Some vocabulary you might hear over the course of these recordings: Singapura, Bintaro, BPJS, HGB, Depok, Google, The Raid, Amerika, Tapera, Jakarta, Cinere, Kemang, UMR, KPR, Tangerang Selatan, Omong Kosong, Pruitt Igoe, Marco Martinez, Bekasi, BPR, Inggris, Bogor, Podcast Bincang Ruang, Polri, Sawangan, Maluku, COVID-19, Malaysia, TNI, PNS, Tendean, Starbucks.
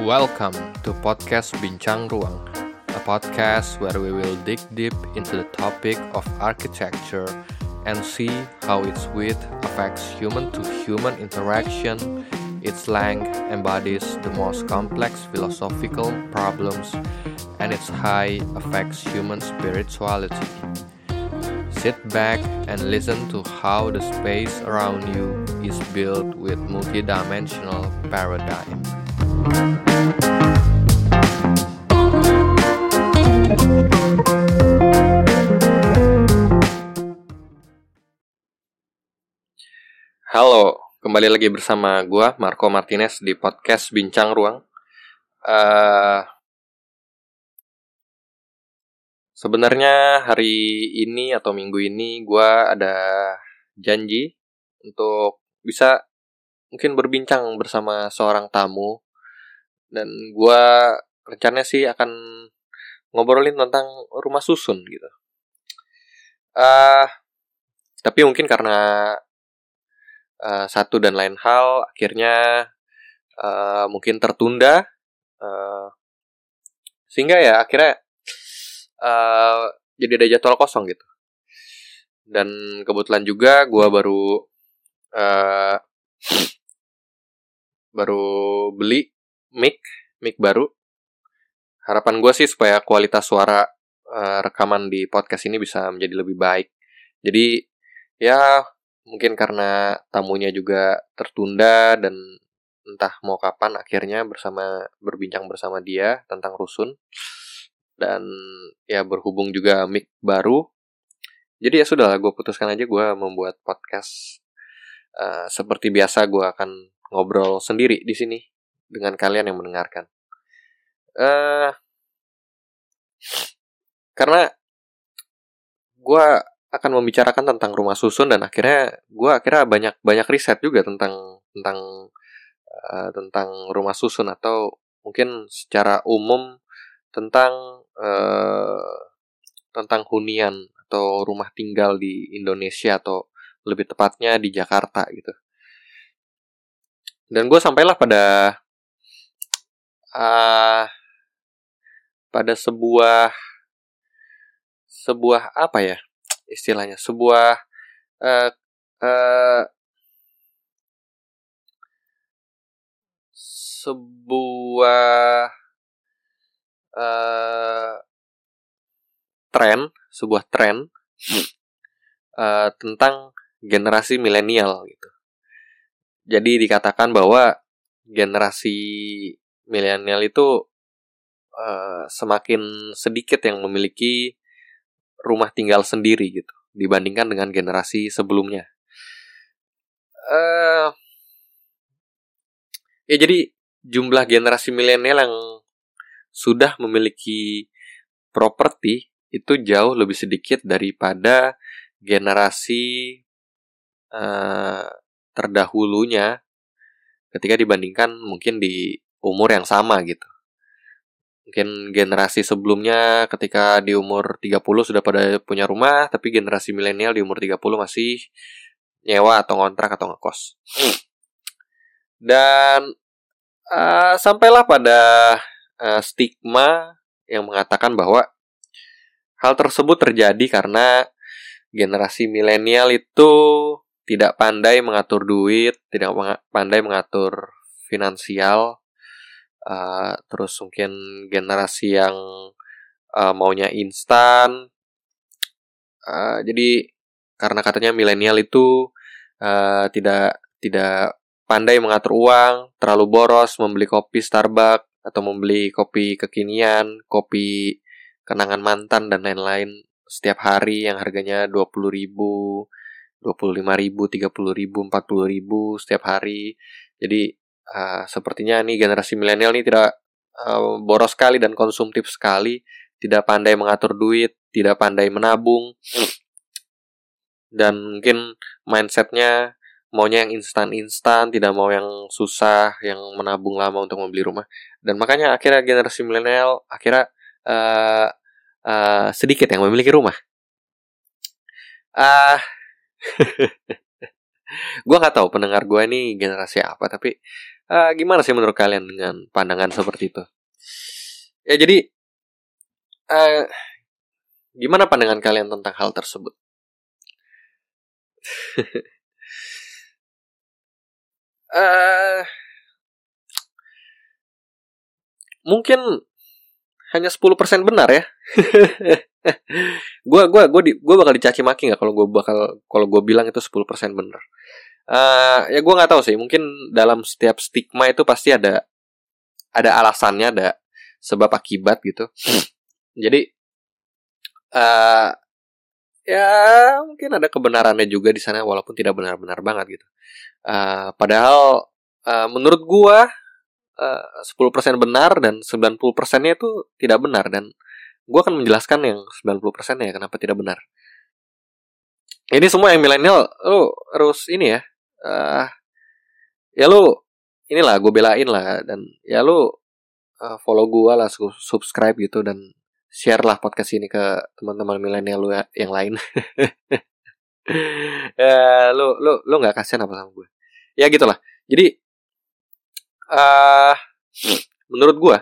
Welcome to Podcast Bincang Ruang, a podcast where we will dig deep into the topic of architecture and see how its width affects human-to-human interaction, its length embodies the most complex philosophical problems, and its height affects human spirituality. Sit back and listen to how the space around you is built with multidimensional paradigm. Halo, kembali lagi bersama gua Marco Martinez di podcast Bincang Ruang. Sebenarnya hari ini atau minggu ini gua ada janji untuk bisa mungkin berbincang bersama seorang tamu, dan gua rencananya sih akan ngobrolin tentang rumah susun gitu. Tapi mungkin karena satu dan lain hal akhirnya mungkin tertunda, sehingga ya akhirnya jadi ada jadwal kosong gitu. Dan kebetulan juga gue baru beli mic baru. Harapan gue sih supaya kualitas suara rekaman di podcast ini bisa menjadi lebih baik. Jadi ya mungkin karena tamunya juga tertunda dan entah mau kapan akhirnya berbincang bersama dia tentang rusun. Dan ya berhubung juga mic baru, jadi ya sudahlah, gue putuskan aja gue membuat podcast. Seperti biasa gue akan ngobrol sendiri di sini dengan kalian yang mendengarkan. Karena gue akan membicarakan tentang rumah susun, dan akhirnya gue banyak riset juga tentang rumah susun, atau mungkin secara umum tentang hunian atau rumah tinggal di Indonesia, atau lebih tepatnya di Jakarta gitu. Dan gue sampailah pada sebuah apa ya istilahnya, sebuah tren tentang generasi milenial gitu. Jadi dikatakan bahwa generasi milenial itu semakin sedikit yang memiliki rumah tinggal sendiri gitu dibandingkan dengan generasi sebelumnya. Ya jadi jumlah generasi milenial yang sudah memiliki properti itu jauh lebih sedikit daripada generasi terdahulunya ketika dibandingkan mungkin di umur yang sama gitu. Mungkin generasi sebelumnya ketika di umur 30 sudah pada punya rumah, tapi generasi milenial di umur 30 masih nyewa atau ngontrak atau ngekos. Dan sampailah pada stigma yang mengatakan bahwa hal tersebut terjadi karena generasi milenial itu tidak pandai mengatur duit, tidak pandai mengatur finansial, terus mungkin generasi yang maunya instan. Jadi karena katanya milenial itu tidak pandai mengatur uang, terlalu boros membeli kopi Starbucks atau membeli kopi kekinian, kopi kenangan mantan dan lain-lain setiap hari yang harganya 20.000, 25.000, 30.000, 40.000 setiap hari. Jadi sepertinya nih generasi milenial nih tidak boros sekali dan konsumtif sekali, tidak pandai mengatur duit, tidak pandai menabung, dan mungkin mindsetnya maunya yang instan-instan, tidak mau yang susah, yang menabung lama untuk membeli rumah. Dan makanya akhirnya generasi milenial akhirnya sedikit yang memiliki rumah. Gue nggak tahu pendengar gue ini generasi apa, tapi Gimana sih menurut kalian dengan pandangan seperti itu? Ya jadi gimana pandangan kalian tentang hal tersebut? Mungkin hanya 10% benar ya. Gue bakal dicaci maki nggak kalau gue bilang itu 10% benar. Ya gue nggak tahu sih. Mungkin dalam setiap stigma itu pasti ada alasannya, ada sebab akibat gitu. Jadi ya mungkin ada kebenarannya juga di sana walaupun tidak benar-benar banget gitu. Padahal menurut gue 10% benar dan 90%-nya itu tidak benar, dan gue akan menjelaskan yang 90%-nya kenapa tidak benar. Ini semua yang milenial lo harus ini ya. Ya lo inilah gue belain lah, dan ya lo follow gue lah, subscribe gitu, dan share lah podcast ini ke teman-teman milenial lo yang lain. Lo nggak kasihan apa sama gue? Ya gitulah. Jadi menurut gue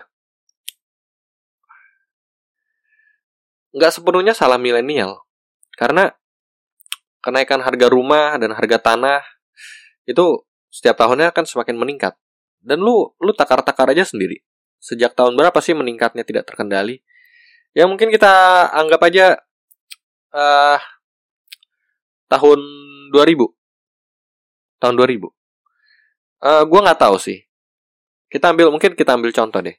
nggak sepenuhnya salah milenial, karena kenaikan harga rumah dan harga tanah itu setiap tahunnya akan semakin meningkat. Dan lu takar-takar aja sendiri. Sejak tahun berapa sih meningkatnya tidak terkendali? Ya mungkin kita anggap aja tahun 2000. Tahun 2000. Gua nggak tahu sih. Kita ambil contoh deh.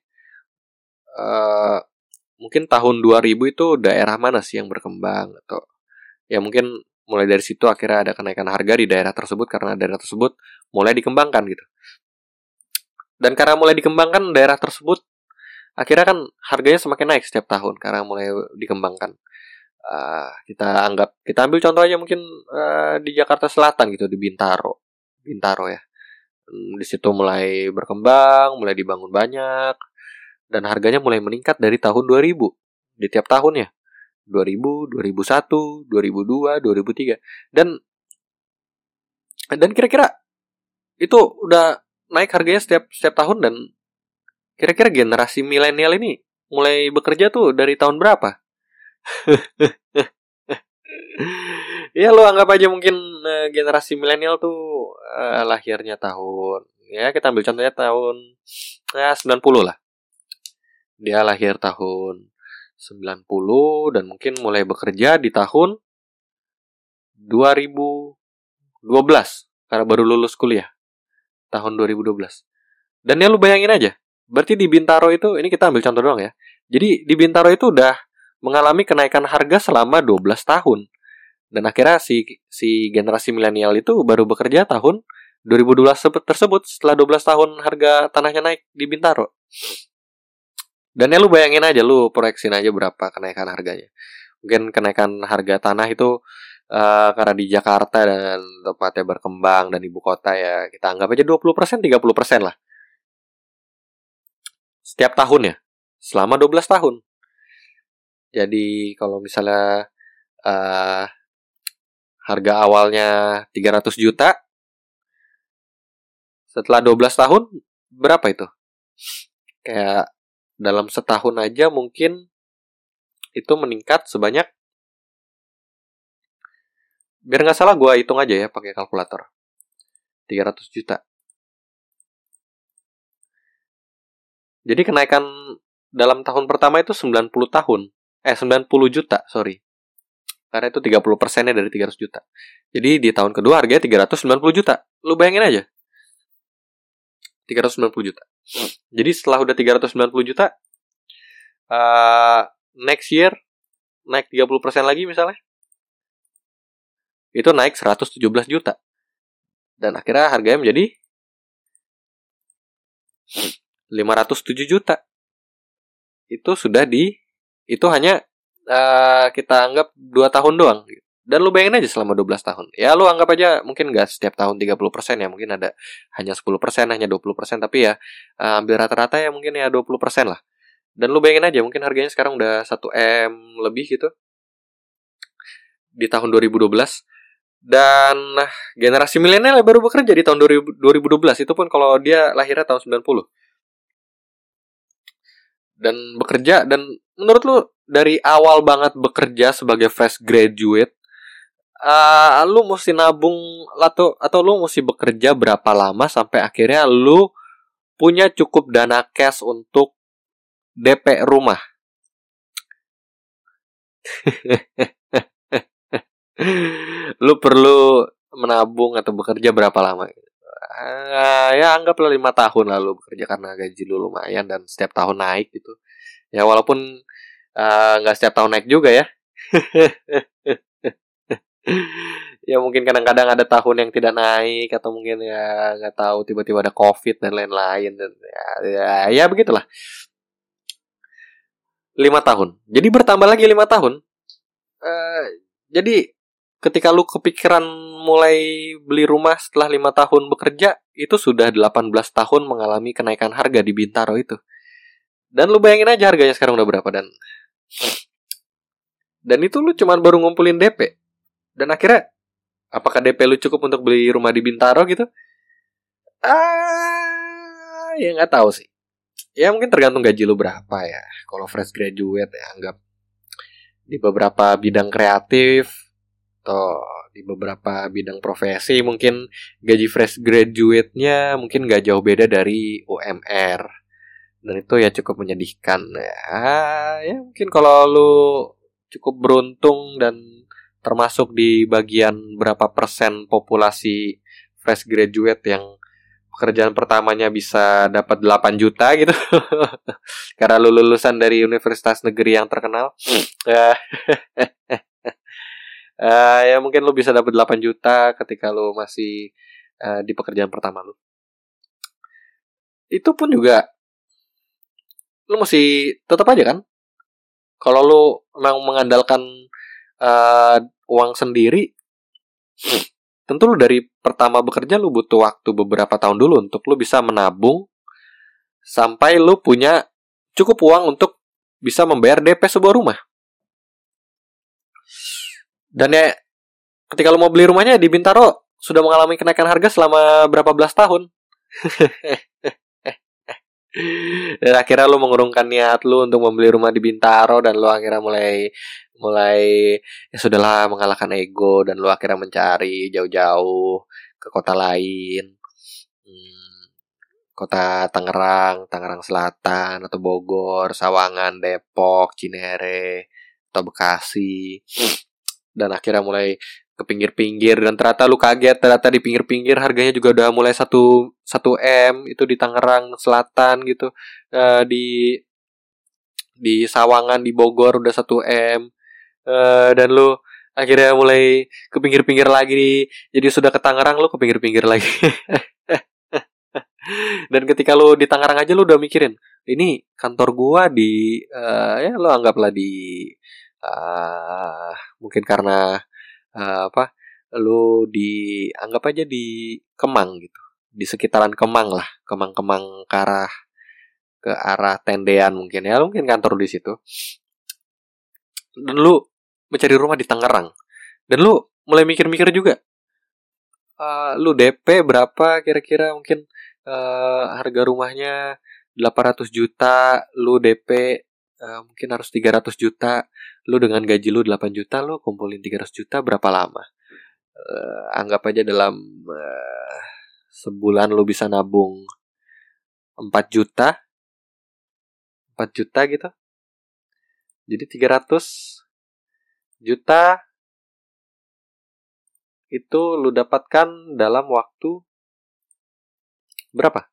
Mungkin tahun 2000 itu daerah mana sih yang berkembang, atau ya mungkin mulai dari situ akhirnya ada kenaikan harga di daerah tersebut karena daerah tersebut mulai dikembangkan gitu. Dan karena mulai dikembangkan daerah tersebut, akhirnya kan harganya semakin naik setiap tahun karena mulai dikembangkan. Kita ambil contoh aja mungkin di Jakarta Selatan gitu, di Bintaro ya. Di situ mulai berkembang, mulai dibangun banyak, dan harganya mulai meningkat dari tahun 2000 di tiap tahunnya. 2000, 2001, 2002, 2003, dan kira-kira itu udah naik harganya setiap tahun, dan kira-kira generasi milenial ini mulai bekerja tuh dari tahun berapa? Ya lo anggap aja mungkin generasi milenial tuh lahirnya tahun, ya kita ambil contohnya tahun 90 lah. Dia lahir tahun 90 dan mungkin mulai bekerja di tahun 2012 karena baru lulus kuliah tahun 2012. Dan ya lu bayangin aja, berarti di Bintaro itu, ini kita ambil contoh doang ya. Jadi di Bintaro itu udah mengalami kenaikan harga selama 12 tahun. Dan akhirnya si generasi milenial itu baru bekerja tahun 2012 tersebut, setelah 12 tahun harga tanahnya naik di Bintaro. Dan ya lu bayangin aja, lu proyeksiin aja berapa kenaikan harganya. Mungkin kenaikan harga tanah itu karena di Jakarta dan tempatnya berkembang dan ibu kota ya, kita anggap aja 20%, 30% lah. Setiap tahun ya, selama 12 tahun. Jadi kalau misalnya harga awalnya 300 juta, setelah 12 tahun berapa itu? Kayak dalam setahun aja mungkin itu meningkat sebanyak, biar nggak salah gue hitung aja ya pakai kalkulator, 300 juta. Jadi kenaikan dalam tahun pertama itu 90 juta, sorry. Karena itu 30%-nya dari 300 juta. Jadi di tahun kedua harganya 390 juta. Lu bayangin aja. 390 juta. Jadi setelah udah 390 juta, next year naik 30% lagi misalnya. Itu naik 117 juta. Dan akhirnya harganya menjadi 507 juta. Itu sudah itu hanya kita anggap 2 tahun doang. Dan lu bayangin aja selama 12 tahun. Ya lu anggap aja mungkin gak setiap tahun 30% ya. Mungkin ada hanya 10%, hanya 20%. Tapi ya ambil rata-rata ya mungkin ya 20% lah. Dan lu bayangin aja mungkin harganya sekarang udah 1M lebih gitu. Di tahun 2012. Dan generasi milenial yang baru bekerja di tahun 2012, itu pun kalau dia lahirnya tahun 90. Dan bekerja, dan menurut lu dari awal banget bekerja sebagai fresh graduate, lu mesti nabung atau lu mesti bekerja berapa lama sampai akhirnya lu punya cukup dana cash untuk DP rumah? Lu perlu menabung atau bekerja berapa lama? Ya anggaplah 5 tahun lah lu bekerja karena gaji lu lumayan dan setiap tahun naik gitu. Ya walaupun gak setiap tahun naik juga ya. Ya mungkin kadang-kadang ada tahun yang tidak naik, atau mungkin ya nggak tahu tiba-tiba ada COVID dan lain-lain, dan ya begitulah. 5 tahun. Jadi bertambah lagi 5 tahun. Jadi ketika lu kepikiran mulai beli rumah setelah 5 tahun bekerja, itu sudah 18 tahun mengalami kenaikan harga di Bintaro itu. Dan lu bayangin aja harganya sekarang udah berapa, dan itu lu cuma baru ngumpulin DP. Dan akhirnya, apakah DP lu cukup untuk beli rumah di Bintaro gitu? Ya nggak tahu sih. Ya mungkin tergantung gaji lu berapa ya. Kalau fresh graduate ya anggap di beberapa bidang kreatif atau di beberapa bidang profesi mungkin gaji fresh graduate-nya mungkin nggak jauh beda dari UMR. Dan itu ya cukup menyedihkan. Ya mungkin kalau lu cukup beruntung dan termasuk di bagian berapa persen populasi fresh graduate yang pekerjaan pertamanya bisa dapat 8 juta gitu. Karena lu lulusan dari universitas negeri yang terkenal. Ya mungkin lu bisa dapat 8 juta ketika lu masih di pekerjaan pertama lu. Itu pun juga lu mesti tetap aja kan. Kalau lu memang mengandalkan uang sendiri, tentu lu dari pertama bekerja lu butuh waktu beberapa tahun dulu untuk lu bisa menabung sampai lu punya cukup uang untuk bisa membayar DP sebuah rumah. Dan ya ketika lu mau beli rumahnya di Bintaro sudah mengalami kenaikan harga selama berapa belas tahun. Dan akhirnya lu mengurungkan niat lu untuk membeli rumah di Bintaro, dan lu akhirnya mulai ya sudahlah mengalahkan ego, dan lu akhirnya mencari jauh-jauh ke kota lain, kota Tangerang Selatan atau Bogor, Sawangan, Depok, Cinere atau Bekasi, dan akhirnya mulai ke pinggir-pinggir, dan ternyata di pinggir-pinggir harganya juga udah mulai 1M itu di Tangerang Selatan gitu, di Sawangan, di Bogor udah 1M. Dan lu akhirnya mulai ke pinggir-pinggir lagi. Jadi sudah ke Tangerang, lu ke pinggir-pinggir lagi. Dan ketika lu di Tangerang aja lu udah mikirin, ini kantor gua di ya lu anggaplah di mungkin karena lu di anggap aja di Kemang gitu, di sekitaran Kemang lah, Kemang ke arah Tendean mungkin ya, mungkin kantor di situ. Dan lu mencari rumah di Tangerang, dan lu mulai mikir-mikir juga, lu DP berapa kira-kira, mungkin harga rumahnya 800 juta, lu DP mungkin harus 300 juta, lu dengan gaji lu 8 juta lu kumpulin 300 juta berapa lama? Anggap aja dalam sebulan lu bisa nabung 4 juta gitu. Jadi 300 juta itu lu dapatkan dalam waktu berapa?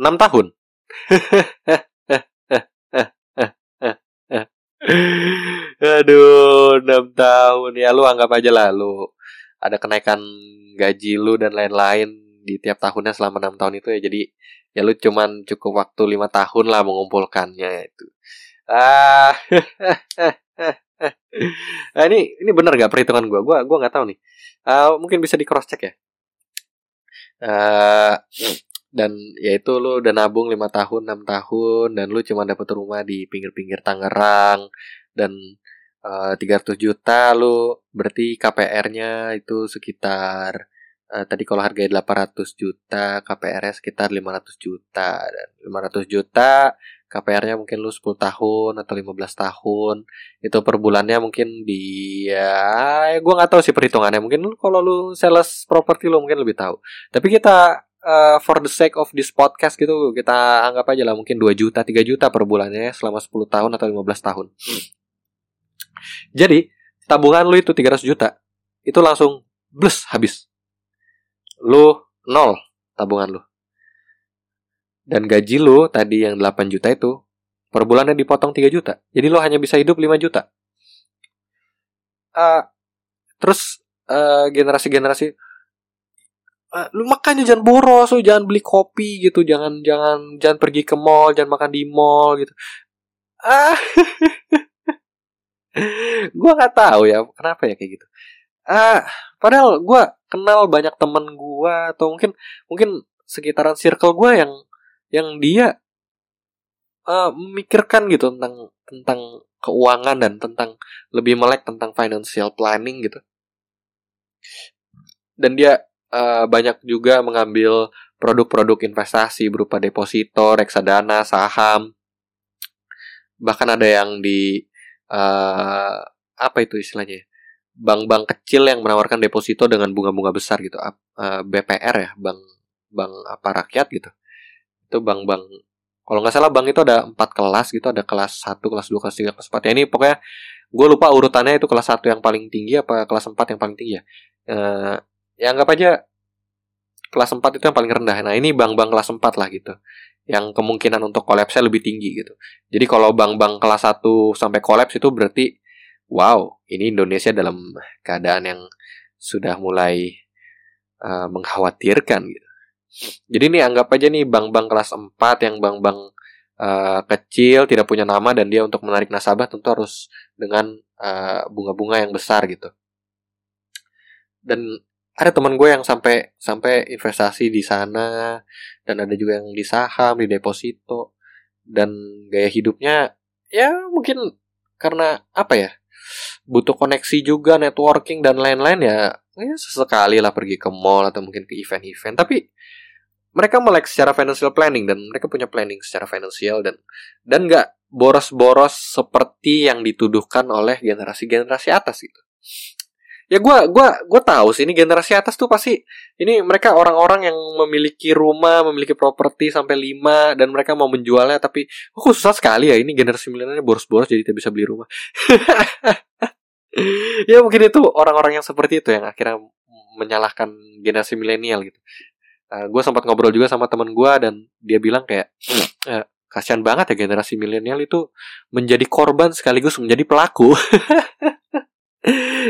6 tahun. Aduh, 6 tahun. Ya lu anggap aja lah lu ada kenaikan gaji lu dan lain-lain di tiap tahunnya selama 6 tahun itu ya. Jadi ya lu cuman cukup waktu 5 tahun lah mengumpulkannya itu. Nah, ini benar nggak perhitungan gue? Gue nggak tahu nih. Mungkin bisa di cross check ya. Dan yaitu lu udah nabung 5 tahun, 6 tahun, dan lu cuma dapet rumah di pinggir-pinggir Tangerang, dan 300 juta, lu berarti KPR-nya itu sekitar tadi kalau harganya 800 juta, KPR-nya sekitar 500 juta. Dan 500 juta KPR-nya mungkin lu 10 tahun atau 15 tahun, itu per bulannya mungkin gue nggak tahu sih perhitungannya, mungkin lu, kalau lu sales properti lu mungkin lebih tahu. Tapi kita for the sake of this podcast gitu, kita anggap aja lah mungkin 2 juta 3 juta per bulannya selama 10 tahun atau 15 tahun. Jadi tabungan lu itu 300 juta itu langsung blus habis. Lu nol tabungan lu. Dan gaji lu tadi yang 8 juta itu per bulannya dipotong 3 juta. Jadi lu hanya bisa hidup 5 juta. Terus generasi-generasi lu makanya jangan boros, lu jangan beli kopi gitu, jangan pergi ke mall, jangan makan di mall gitu. Gua nggak tahu ya kenapa ya kayak gitu. Padahal gue kenal banyak temen gue atau mungkin sekitaran circle gue yang dia memikirkan gitu tentang keuangan dan tentang lebih melek tentang financial planning gitu. Dan dia banyak juga mengambil produk-produk investasi berupa deposito, reksadana, saham. Bahkan ada yang di apa itu istilahnya, bank-bank kecil yang menawarkan deposito dengan bunga-bunga besar gitu, BPR ya, bank apa rakyat gitu. Itu bank-bank, kalau nggak salah bank itu ada 4 kelas gitu, ada kelas 1, kelas 2, kelas 3, kelas 4. Ya ini pokoknya gue lupa urutannya, itu kelas 1 yang paling tinggi apa kelas 4 yang paling tinggi ya. Ya anggap aja kelas 4 itu yang paling rendah. Nah ini bank-bank kelas 4 lah gitu, yang kemungkinan untuk kolapsnya lebih tinggi gitu. Jadi kalau bank-bank kelas 1 sampai kolaps itu berarti wow, ini Indonesia dalam keadaan yang sudah mulai mengkhawatirkan gitu. Jadi ini anggap aja nih bank-bank kelas 4 yang bank-bank kecil tidak punya nama, dan dia untuk menarik nasabah tentu harus dengan bunga-bunga yang besar gitu. Dan ada teman gue yang sampai investasi di sana, dan ada juga yang di saham, di deposito, dan gaya hidupnya ya mungkin karena apa ya, butuh koneksi juga, networking dan lain-lain ya sesekali lah pergi ke mall atau mungkin ke event-event. Tapi mereka melek secara financial planning, dan mereka punya planning secara finansial, dan nggak boros-boros seperti yang dituduhkan oleh generasi-generasi atas gitu. Ya gue tahu sih, ini generasi atas tuh pasti ini mereka orang-orang yang memiliki rumah, memiliki properti sampai 5, dan mereka mau menjualnya. Tapi susah sekali ya, ini generasi milenialnya boros-boros jadi tidak bisa beli rumah. Ya mungkin itu orang-orang yang seperti itu yang akhirnya menyalahkan generasi milenial gitu. Gue sempat ngobrol juga sama teman gue, dan dia bilang kayak kasihan banget ya generasi milenial itu menjadi korban sekaligus menjadi pelaku.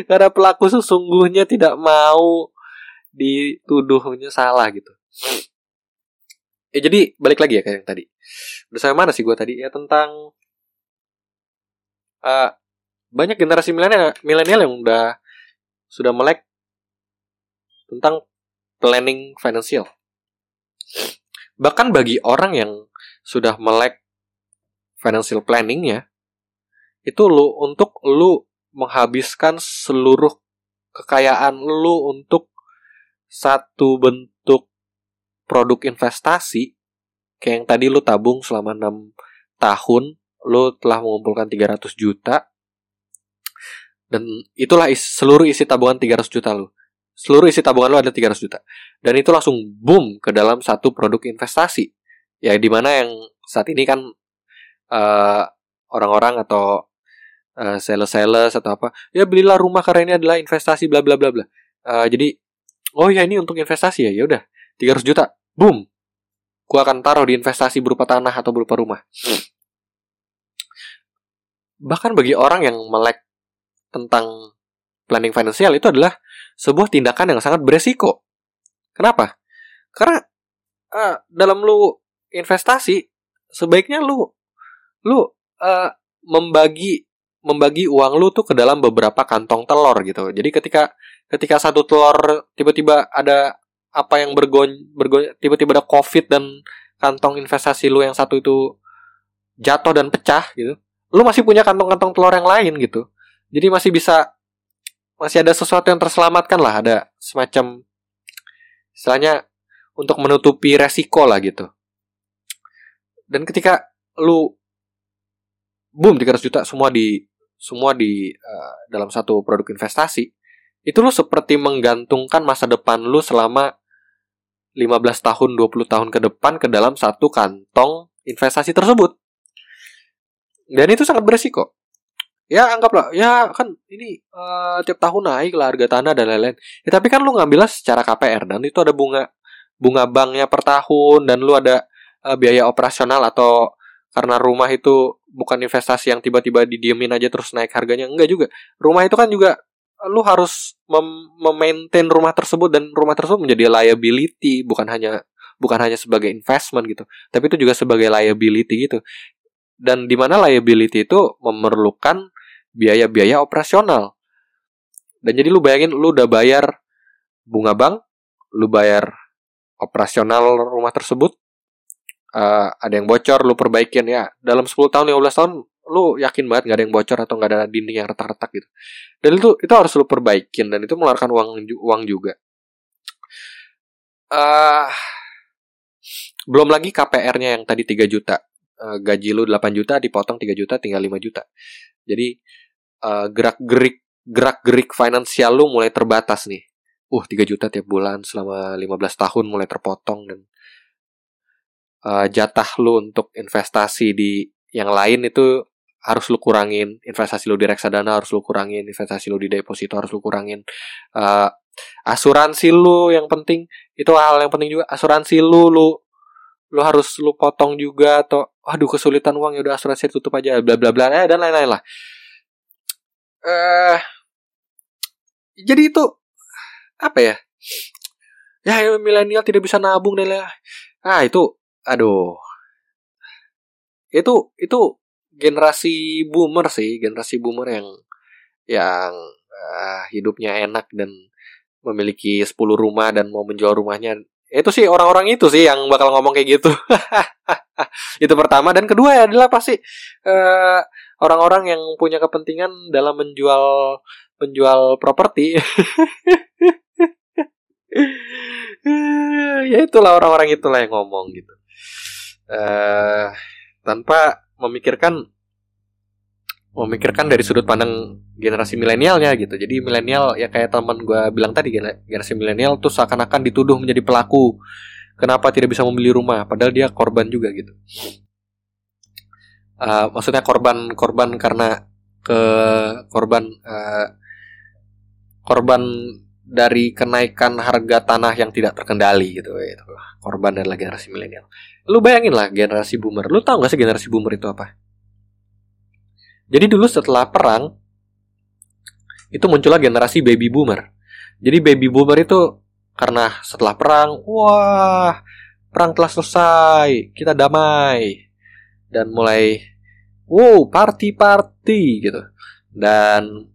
Karena pelaku sesungguhnya tidak mau dituduhnya salah gitu. Jadi balik lagi ya kayak yang tadi. Udah sampai mana sih gue tadi? Ya tentang banyak generasi milenial yang sudah melek tentang planning finansial. Bahkan bagi orang yang sudah melek financial planningnya, itu lu menghabiskan seluruh kekayaan lu untuk satu bentuk produk investasi. Kayak yang tadi lu tabung selama 6 tahun, lu telah mengumpulkan 300 juta, dan itulah seluruh isi tabungan 300 juta lu. Seluruh isi tabungan lu ada 300 juta, dan itu langsung boom ke dalam satu produk investasi. Ya dimana yang saat ini kan orang-orang atau sales atau apa ya, belilah rumah karena ini adalah investasi bla bla bla bla. Jadi oh ya ini untuk investasi ya udah 300 juta, boom, gua akan taruh di investasi berupa tanah atau berupa rumah. Bahkan bagi orang yang melek tentang planning finansial, itu adalah sebuah tindakan yang sangat beresiko. Kenapa? Karena dalam lu investasi sebaiknya lu membagi uang lu tuh ke dalam beberapa kantong telur gitu. Jadi ketika satu telur tiba-tiba ada apa yang tiba-tiba ada COVID dan kantong investasi lu yang satu itu jatuh dan pecah gitu, lu masih punya kantong-kantong telur yang lain gitu. Jadi masih bisa, masih ada sesuatu yang terselamatkan lah, ada semacam istilahnya untuk menutupi resiko lah gitu. Dan ketika lu boom 300 juta semua di dalam satu produk investasi, itu lu seperti menggantungkan masa depan lu selama 15 tahun, 20 tahun ke depan ke dalam satu kantong investasi tersebut. Dan itu sangat beresiko. Ya anggaplah, ya kan ini tiap tahun naik lah harga tanah dan lain-lain. Ya, tapi kan lu ngambilnya secara KPR dan itu ada bunga banknya per tahun dan lu ada biaya operasional, atau karena rumah itu bukan investasi yang tiba-tiba didiemin aja terus naik harganya. Enggak juga. Rumah itu kan juga lu harus memaintain rumah tersebut, dan rumah tersebut menjadi liability, bukan hanya sebagai investment gitu, tapi itu juga sebagai liability gitu. Dan di mana liability itu memerlukan biaya-biaya operasional. Dan jadi lu bayangin, lu udah bayar bunga bank, lu bayar operasional rumah tersebut. Ada yang bocor, lu perbaikin ya. Dalam 10 tahun, 15 tahun, lu yakin banget gak ada yang bocor atau gak ada dinding yang retak-retak gitu. Dan itu harus lu perbaikin, dan itu mengeluarkan uang juga. Belum lagi KPR-nya yang tadi 3 juta. Gaji lu 8 juta, dipotong 3 juta, tinggal 5 juta. Jadi gerak-gerik finansial lu mulai terbatas nih. 3 juta tiap bulan selama 15 tahun mulai terpotong, dan jatah lu untuk investasi di yang lain itu harus lu kurangin. Investasi lu di reksadana harus lu kurangin, investasi lu di deposito harus lu kurangin. Asuransi lu yang penting, itu hal yang penting juga. Asuransi lu harus lu potong juga, atau aduh kesulitan uang, ya udah asuransi tutup aja, bla bla bla dan lain-lain lah. Jadi itu apa ya? Ya milenial tidak bisa nabung dan lain-lain. Ah itu aduh, itu generasi boomer yang hidupnya enak dan memiliki 10 rumah dan mau menjual rumahnya. Itu sih orang-orang itu sih yang bakal ngomong kayak gitu. Itu pertama, dan kedua adalah pasti orang-orang yang punya kepentingan dalam menjual properti. Ya itulah orang-orang itulah yang ngomong gitu. Tanpa memikirkan dari sudut pandang generasi milenialnya gitu. Jadi milenial ya kayak teman gue bilang tadi, generasi milenial tuh seakan-akan dituduh menjadi pelaku kenapa tidak bisa membeli rumah, padahal dia korban juga gitu. Maksudnya korban karena korban dari kenaikan harga tanah yang tidak terkendali gitu. Korban adalah generasi milenial. Lu bayangin lah generasi boomer. Lu tahu gak sih generasi boomer itu apa? Jadi dulu setelah perang itu muncullah generasi baby boomer. Jadi baby boomer itu karena setelah perang, wah, perang telah selesai, kita damai, dan mulai wow, party gitu. Dan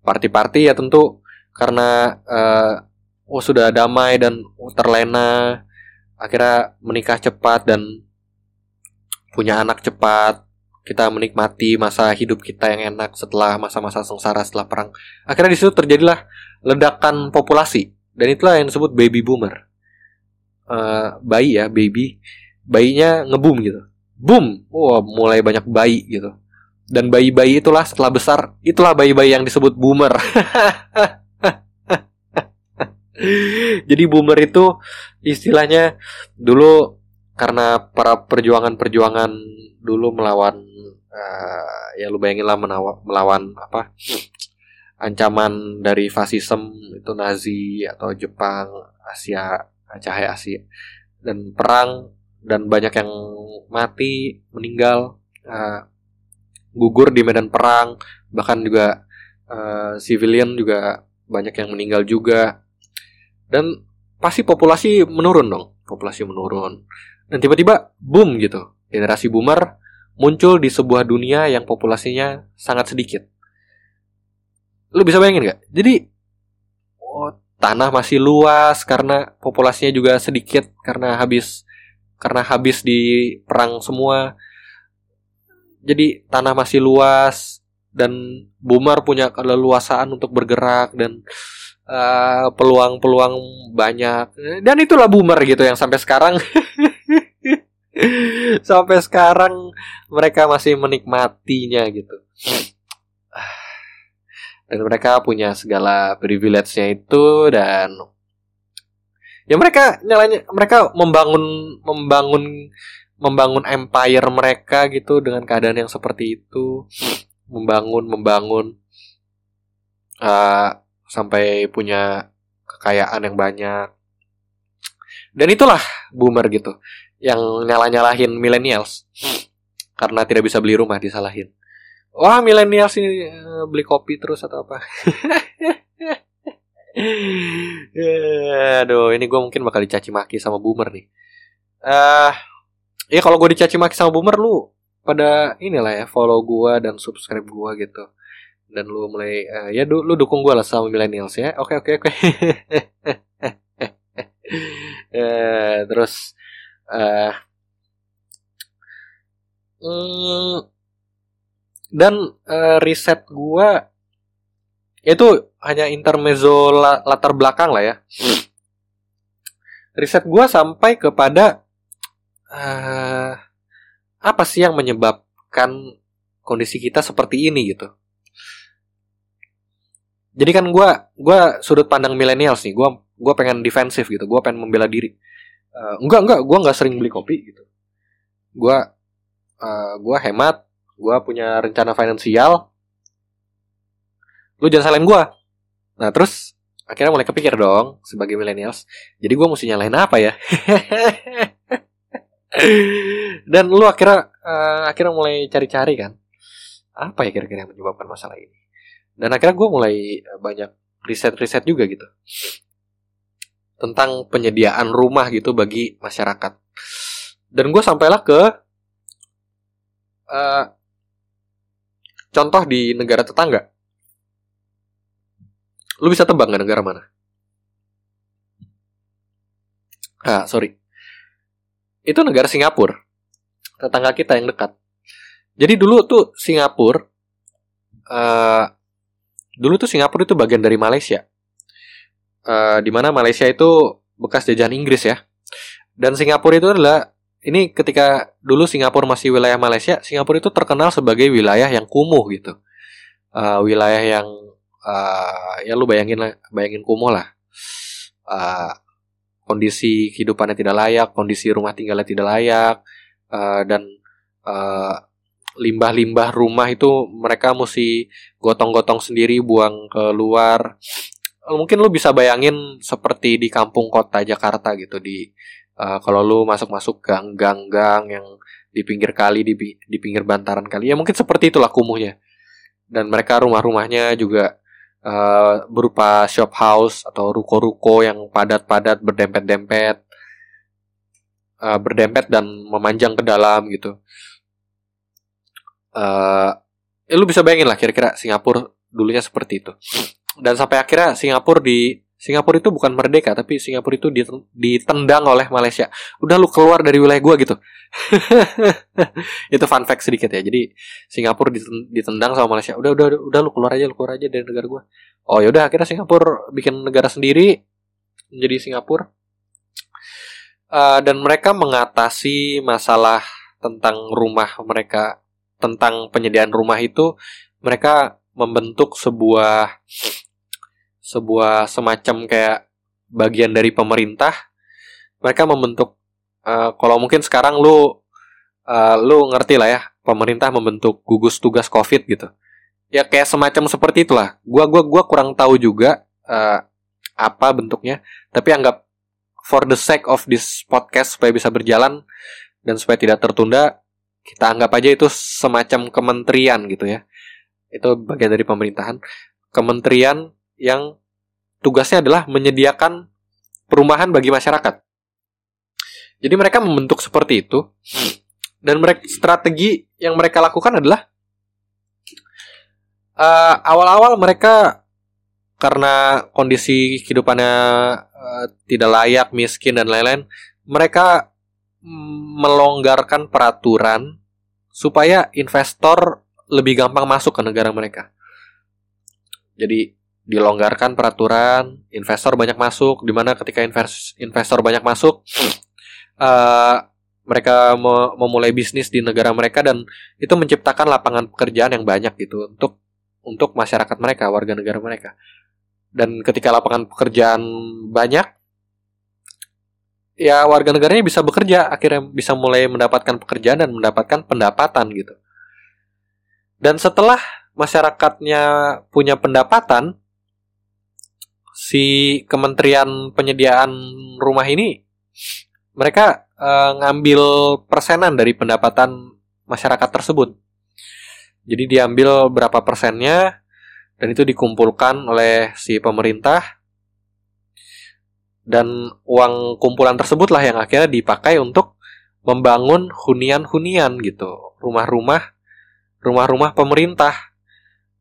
parti-parti ya tentu karena sudah damai dan terlena, akhirnya menikah cepat dan punya anak cepat. Kita menikmati masa hidup kita yang enak setelah masa-masa sengsara setelah perang. Akhirnya di situ terjadilah ledakan populasi, dan itulah yang disebut baby boomer. Bayinya ngeboom gitu, boom, mulai banyak bayi gitu. Dan bayi-bayi itulah setelah besar, itulah bayi-bayi yang disebut boomer. Jadi boomer itu istilahnya dulu karena para perjuangan dulu melawan ya lu bayangin lah, melawan apa, ancaman dari fasisme itu Nazi atau Jepang, Asia, cahaya Asia, dan perang, dan banyak yang mati, meninggal, gugur di medan perang, bahkan juga civilian juga banyak yang meninggal juga, dan pasti populasi menurun, dan tiba-tiba boom gitu, generasi boomer muncul di sebuah dunia yang populasinya sangat sedikit. Lu bisa bayangin nggak? Jadi tanah masih luas karena populasinya juga sedikit, karena habis di perang semua. Jadi tanah masih luas, dan boomer punya keleluasaan untuk bergerak dan peluang-peluang banyak. Dan itulah boomer gitu yang sampai sekarang sampai sekarang mereka masih menikmatinya gitu. Dan mereka punya segala privilege-nya itu, dan ya mereka nyalanya, mereka membangun empire mereka gitu dengan keadaan yang seperti itu, membangun sampai punya kekayaan yang banyak. Dan itulah boomer gitu yang nyalah-nyalahin millennials karena tidak bisa beli rumah, disalahin. Wah, milenial sini beli kopi terus atau apa? Aduh, ini gue mungkin bakal dicaci maki sama boomer nih. Ya kalau gue dicaci maki sama boomer, lu pada inilah ya, follow gue dan subscribe gue gitu. Dan lu mulai lu dukung gue lah sama milenials ya. Oke. Dan riset gua itu hanya intermezzo latar belakang lah ya. Riset gua sampai kepada apa sih yang menyebabkan kondisi kita seperti ini gitu. Jadi kan gua sudut pandang millennials nih. Gua pengen defensif gitu. Gua pengen membela diri. Enggak, gua enggak sering beli kopi gitu. Gua hemat. Gue punya rencana finansial. Lu jangan salahin gue. Nah terus akhirnya mulai kepikir dong sebagai millennials, jadi gue mesti nyalahin apa ya? Dan lu akhirnya mulai cari-cari kan, apa ya kira-kira yang menyebabkan masalah ini. Dan akhirnya gue mulai banyak riset-riset juga gitu tentang penyediaan rumah gitu bagi masyarakat. Dan gue sampailah ke contoh di negara tetangga. Lu bisa tebak gak negara mana? Sorry, itu negara Singapura. Tetangga kita yang dekat. Jadi dulu tuh Singapura itu bagian dari Malaysia, dimana Malaysia itu bekas jajahan Inggris ya. Dan Singapura itu adalah, ini ketika dulu Singapura masih wilayah Malaysia, Singapura itu terkenal sebagai wilayah yang kumuh gitu. Wilayah yang, ya lu bayangin kumuh lah. Kondisi kehidupannya tidak layak, kondisi rumah tinggalnya tidak layak, dan limbah-limbah rumah itu mereka mesti gotong-gotong sendiri, buang keluar. Mungkin lu bisa bayangin seperti di kampung kota Jakarta gitu, di kalau lu masuk-masuk gang-gang yang di pinggir kali, di pinggir bantaran kali, ya mungkin seperti itulah kumuhnya. Dan mereka rumah-rumahnya juga berupa shop house atau ruko-ruko yang padat-padat, berdempet dan memanjang ke dalam gitu. Ya lu bisa bayangin lah kira-kira Singapura dulunya seperti itu. Dan sampai akhirnya Singapura itu bukan merdeka, tapi Singapura itu ditendang oleh Malaysia. Udah lu keluar dari wilayah gua gitu. Itu fun fact sedikit ya. Jadi Singapura ditendang sama Malaysia. Udah lu keluar aja dari negara gua. Oh ya udah, akhirnya Singapura bikin negara sendiri menjadi Singapura. Dan mereka mengatasi masalah tentang rumah mereka, tentang penyediaan rumah itu, mereka membentuk sebuah semacam kayak bagian dari pemerintah. Mereka membentuk, kalau mungkin sekarang lu ngerti lah ya, pemerintah membentuk gugus tugas COVID gitu. Ya kayak semacam seperti itulah. Gua kurang tahu juga apa bentuknya, tapi anggap for the sake of this podcast supaya bisa berjalan dan supaya tidak tertunda, kita anggap aja itu semacam kementerian gitu ya. Itu bagian dari pemerintahan. Kementerian yang tugasnya adalah menyediakan perumahan bagi masyarakat. Jadi mereka membentuk seperti itu, dan mereka, strategi yang mereka lakukan adalah awal-awal mereka karena kondisi kehidupannya tidak layak, miskin dan lain-lain, mereka melonggarkan peraturan supaya investor lebih gampang masuk ke negara mereka. Jadi dilonggarkan peraturan, investor banyak masuk, dimana ketika investor banyak masuk, mereka memulai bisnis di negara mereka, dan itu menciptakan lapangan pekerjaan yang banyak gitu untuk masyarakat mereka, warga negara mereka. Dan ketika lapangan pekerjaan banyak, ya warga negaranya bisa bekerja, akhirnya bisa mulai mendapatkan pekerjaan dan mendapatkan pendapatan gitu. Dan setelah masyarakatnya punya pendapatan, si kementerian penyediaan rumah ini, mereka ngambil persenan dari pendapatan masyarakat tersebut. Jadi diambil berapa persennya, dan itu dikumpulkan oleh si pemerintah. Dan uang kumpulan tersebutlah yang akhirnya dipakai untuk membangun hunian-hunian gitu, rumah-rumah pemerintah.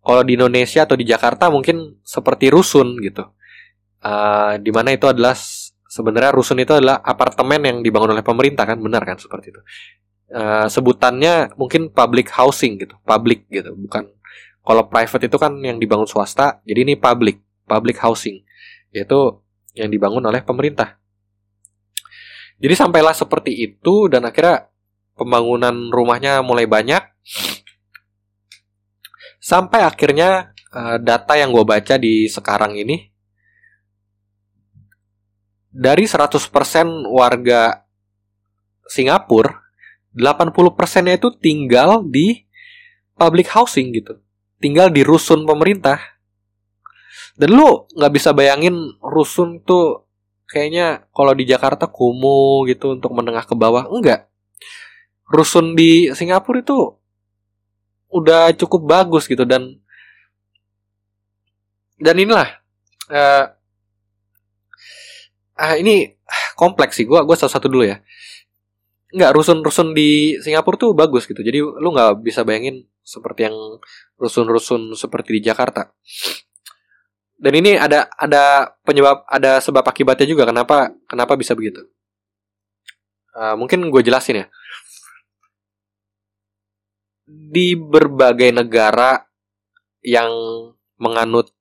Kalau di Indonesia atau di Jakarta mungkin seperti rusun gitu, dimana itu adalah sebenarnya rusun itu adalah apartemen yang dibangun oleh pemerintah kan, benar kan seperti itu. Sebutannya mungkin public housing gitu, public gitu, bukan kalau private itu kan yang dibangun swasta, jadi ini public housing, yaitu yang dibangun oleh pemerintah. Jadi sampailah seperti itu, dan akhirnya pembangunan rumahnya mulai banyak. Sampai akhirnya data yang gue baca di sekarang ini, dari 100% warga Singapura, 80%-nya itu tinggal di public housing gitu, tinggal di rusun pemerintah. Dan lu nggak bisa bayangin rusun tuh kayaknya kalau di Jakarta kumuh gitu untuk menengah ke bawah. Enggak. Rusun di Singapura itu udah cukup bagus gitu, dan inilah ini kompleks sih, gua satu-satu dulu ya. Enggak, rusun-rusun di Singapura tuh bagus gitu. Jadi lu nggak bisa bayangin seperti yang rusun-rusun seperti di Jakarta. Dan ini ada penyebab, ada sebab akibatnya juga kenapa bisa begitu. Mungkin gue jelasin ya. Di berbagai negara yang menganut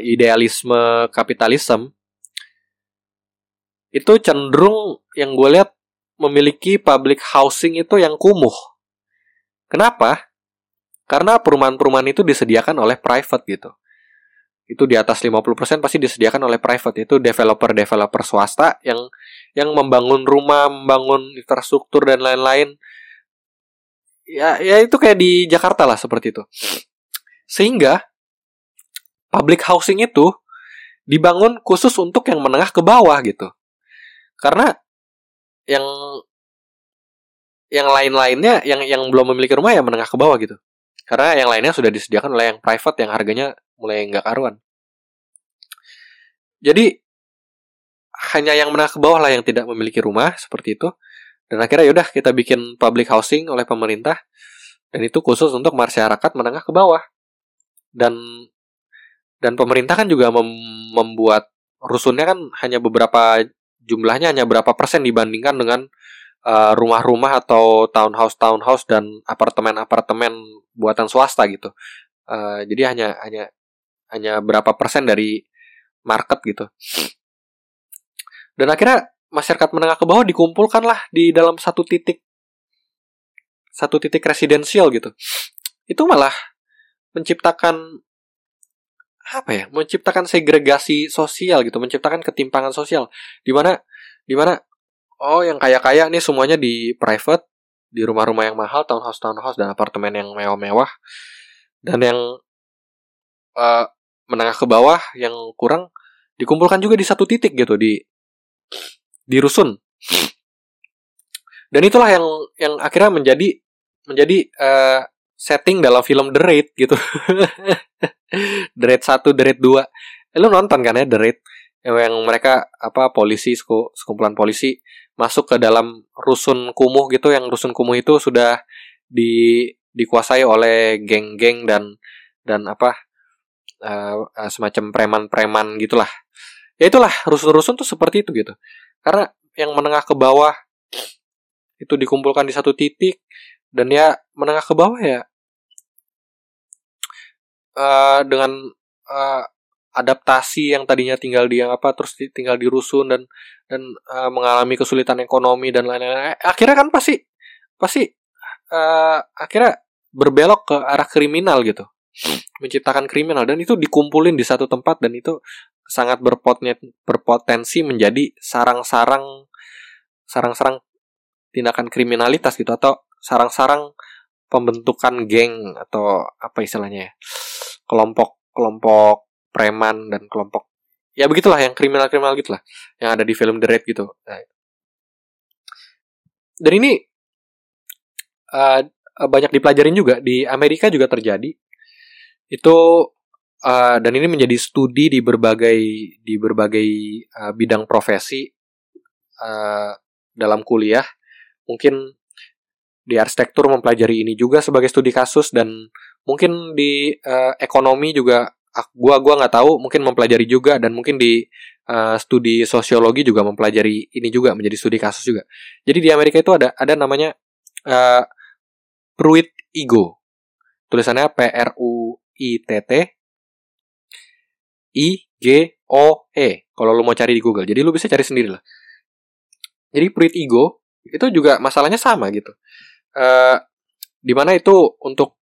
idealisme kapitalisme, itu cenderung yang gue lihat memiliki public housing itu yang kumuh. Kenapa? Karena perumahan-perumahan itu disediakan oleh private gitu. Itu di atas 50% pasti disediakan oleh private. Itu developer-developer swasta yang membangun rumah, membangun infrastruktur dan lain-lain. Ya itu kayak di Jakarta lah seperti itu. Sehingga public housing itu dibangun khusus untuk yang menengah ke bawah gitu. Karena yang lain-lainnya yang belum memiliki rumah ya menengah ke bawah gitu. Karena yang lainnya sudah disediakan oleh yang private yang harganya mulai nggak karuan. Jadi hanya yang menengah ke bawah lah yang tidak memiliki rumah seperti itu. Dan akhirnya yaudah kita bikin public housing oleh pemerintah, dan itu khusus untuk masyarakat menengah ke bawah. Dan pemerintah kan juga membuat rusunnya kan hanya beberapa, jumlahnya hanya berapa persen dibandingkan dengan rumah-rumah atau townhouse dan apartemen-apartemen buatan swasta gitu. Jadi hanya berapa persen dari market gitu. Dan akhirnya masyarakat menengah ke bawah dikumpulkan lah di dalam satu titik residensial gitu. Itu malah menciptakan menciptakan segregasi sosial gitu, menciptakan ketimpangan sosial di mana yang kaya-kaya nih semuanya di private, di rumah-rumah yang mahal, townhouse dan apartemen yang mewah-mewah. Dan yang menengah ke bawah yang kurang dikumpulkan juga di satu titik gitu, di rusun. Dan itulah yang akhirnya menjadi setting dalam film The Raid gitu. The Raid 1, The Raid 2. Lu nonton kan ya The Raid? Yang mereka polisi, sekumpulan polisi masuk ke dalam rusun kumuh gitu, yang rusun kumuh itu sudah dikuasai oleh geng-geng dan semacam preman-preman gitulah. Ya itulah rusun-rusun tuh seperti itu gitu. Karena yang menengah ke bawah itu dikumpulkan di satu titik, dan ya menengah ke bawah ya dengan adaptasi yang tadinya tinggal di yang apa terus tinggal di rusun dan mengalami kesulitan ekonomi dan lain-lain, akhirnya kan pasti akhirnya berbelok ke arah kriminal gitu, menciptakan kriminal, dan itu dikumpulin di satu tempat, dan itu sangat berpotensi menjadi sarang-sarang tindakan kriminalitas gitu, atau sarang-sarang pembentukan geng atau apa istilahnya ya, kelompok preman dan kelompok ya begitulah, yang kriminal gitulah yang ada di film The Raid gitu. Dan ini banyak dipelajarin juga di Amerika, juga terjadi itu, dan ini menjadi studi di berbagai bidang profesi dalam kuliah. Mungkin di arsitektur mempelajari ini juga sebagai studi kasus, dan mungkin di ekonomi juga gua nggak tahu, mungkin mempelajari juga, dan mungkin di studi sosiologi juga mempelajari ini juga menjadi studi kasus juga. Jadi di Amerika itu ada namanya Pruitt Igoe, tulisannya PRUITT IGOE kalau lo mau cari di Google, jadi lo bisa cari sendiri lah. Jadi Pruitt Igoe itu juga masalahnya sama gitu, dimana itu untuk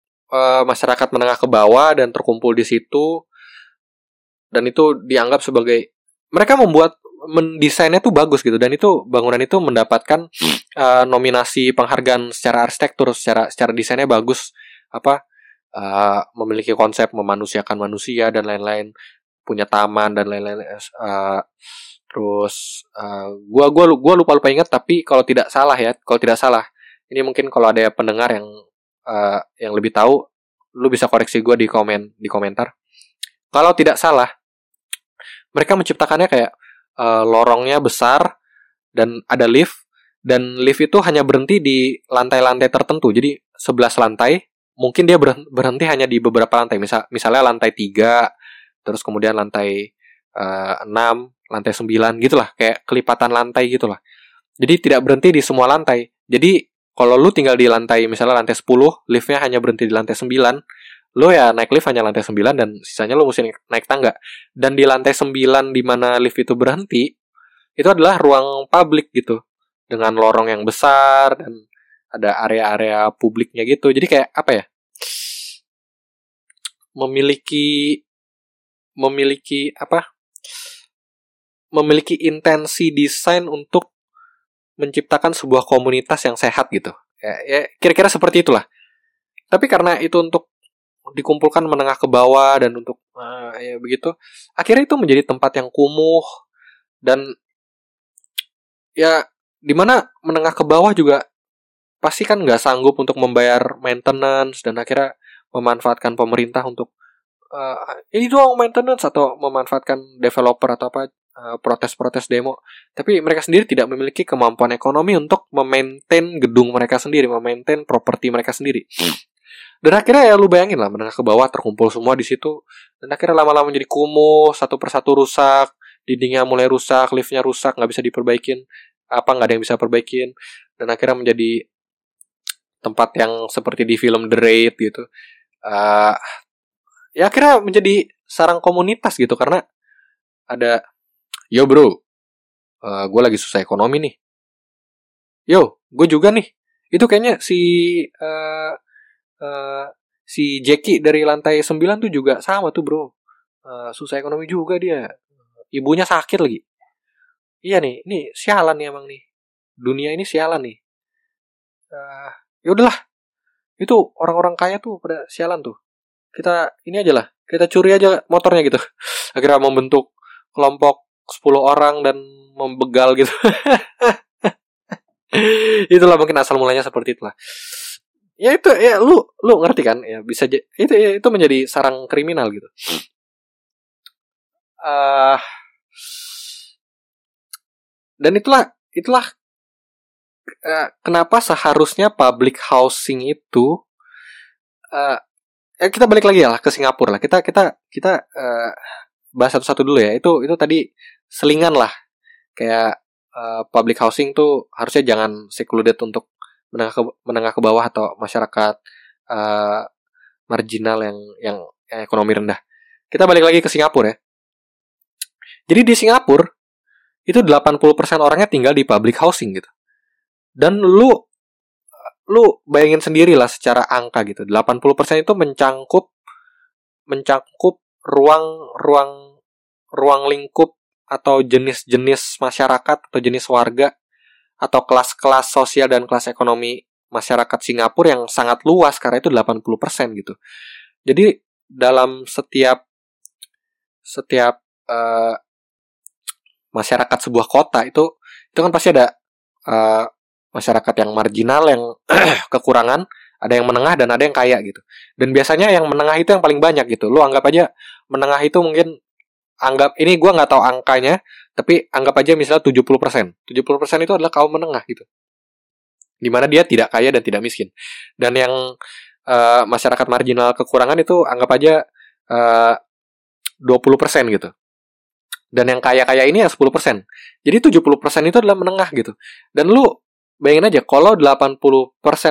masyarakat menengah ke bawah dan terkumpul di situ, dan itu dianggap sebagai mereka mendesainnya tuh bagus gitu, dan itu bangunan itu mendapatkan nominasi penghargaan secara arsitektur, secara desainnya bagus, memiliki konsep memanusiakan manusia dan lain-lain, punya taman dan lain-lain. Terus gua lupa ingat, tapi kalau tidak salah ini mungkin kalau ada pendengar yang lebih tahu, lu bisa koreksi gua di komentar. Kalau tidak salah mereka menciptakannya kayak lorongnya besar dan ada lift, dan lift itu hanya berhenti di lantai-lantai tertentu. Jadi 11 lantai, mungkin dia berhenti hanya di beberapa lantai. Misalnya lantai 3, terus kemudian lantai 6, lantai 9 gitulah, kayak kelipatan lantai gitulah. Jadi tidak berhenti di semua lantai. Jadi kalau lu tinggal di lantai, misalnya lantai 10, liftnya hanya berhenti di lantai 9. Lu ya naik lift hanya lantai 9 dan sisanya lu mesti naik tangga. Dan di lantai 9 di mana lift itu berhenti, itu adalah ruang publik gitu, dengan lorong yang besar dan ada area-area publiknya gitu. Jadi kayak apa ya? Memiliki apa? Memiliki intensi desain untuk menciptakan sebuah komunitas yang sehat gitu. Ya, kira-kira seperti itulah. Tapi karena itu untuk dikumpulkan menengah ke bawah dan untuk ya begitu, akhirnya itu menjadi tempat yang kumuh, dan ya dimana menengah ke bawah juga pasti kan nggak sanggup untuk membayar maintenance, dan akhirnya memanfaatkan pemerintah untuk ini doang maintenance, atau memanfaatkan developer atau apa, protes-protes demo. Tapi mereka sendiri tidak memiliki kemampuan ekonomi untuk memaintain gedung mereka sendiri, memaintain properti mereka sendiri. Dan akhirnya ya lu bayangin lah, menengah ke bawah terkumpul semua di situ, dan akhirnya lama-lama jadi kumuh, satu persatu rusak, dindingnya mulai rusak, liftnya rusak, nggak bisa diperbaikin, nggak ada yang bisa perbaikin, dan akhirnya menjadi tempat yang seperti di film The Raid gitu. Ya akhirnya menjadi sarang komunitas gitu, karena ada, yo bro, gue lagi susah ekonomi nih. Yo, gue juga nih. Itu kayaknya si Jackie dari lantai 9 tuh juga sama tuh bro, susah ekonomi juga dia, ibunya sakit lagi. Iya nih, ini sialan nih emang nih, dunia ini sialan nih. Ya udahlah, itu orang-orang kaya tuh pada sialan tuh. Kita ini aja lah, kita curi aja motornya gitu. Akhirnya membentuk kelompok 10 orang dan membegal gitu. Itulah mungkin asal mulanya seperti itulah. Ya itu ya lu ngerti kan? Ya bisa itu menjadi sarang kriminal gitu. Dan itulah kenapa seharusnya public housing itu kita balik lagi ya lah ke Singapura lah. Kita bahas satu-satu dulu ya. Itu tadi selingan lah, kayak public housing tuh harusnya jangan secluded untuk menengah ke bawah atau masyarakat marginal yang ekonomi rendah. Kita balik lagi ke Singapura ya. Jadi di Singapura itu 80% orangnya tinggal di public housing gitu. Dan lu bayangin sendirilah secara angka gitu. 80% itu mencangkup ruang lingkup atau jenis-jenis masyarakat atau jenis warga atau kelas-kelas sosial dan kelas ekonomi masyarakat Singapura yang sangat luas karena itu 80% gitu. Jadi dalam setiap masyarakat sebuah kota itu kan pasti ada masyarakat yang marginal yang kekurangan, ada yang menengah dan ada yang kaya gitu. Dan biasanya yang menengah itu yang paling banyak gitu. Lu anggap aja menengah itu mungkin ini gue nggak tahu angkanya, tapi anggap aja misalnya 70%. 70% itu adalah kaum menengah gitu. Dimana dia tidak kaya dan tidak miskin. Dan yang masyarakat marginal kekurangan itu anggap aja 20% gitu. Dan yang kaya-kaya ini yang 10%. Jadi 70% itu adalah menengah gitu. Dan lu bayangin aja kalau 80%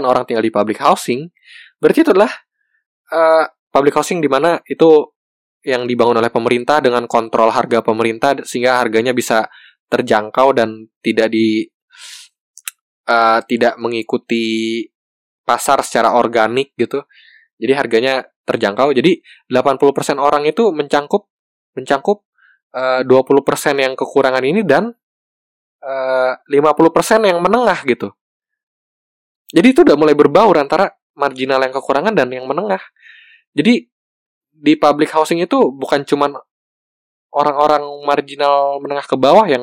orang tinggal di public housing, berarti itu adalah public housing di mana itu yang dibangun oleh pemerintah dengan kontrol harga pemerintah sehingga harganya bisa terjangkau dan tidak mengikuti pasar secara organik gitu. Jadi harganya terjangkau. Jadi 80% orang itu mencangkup 20% yang kekurangan ini dan 50% yang menengah gitu. Jadi itu udah mulai berbaur antara marginal yang kekurangan dan yang menengah. Jadi di public housing itu bukan cuman orang-orang marginal menengah ke bawah yang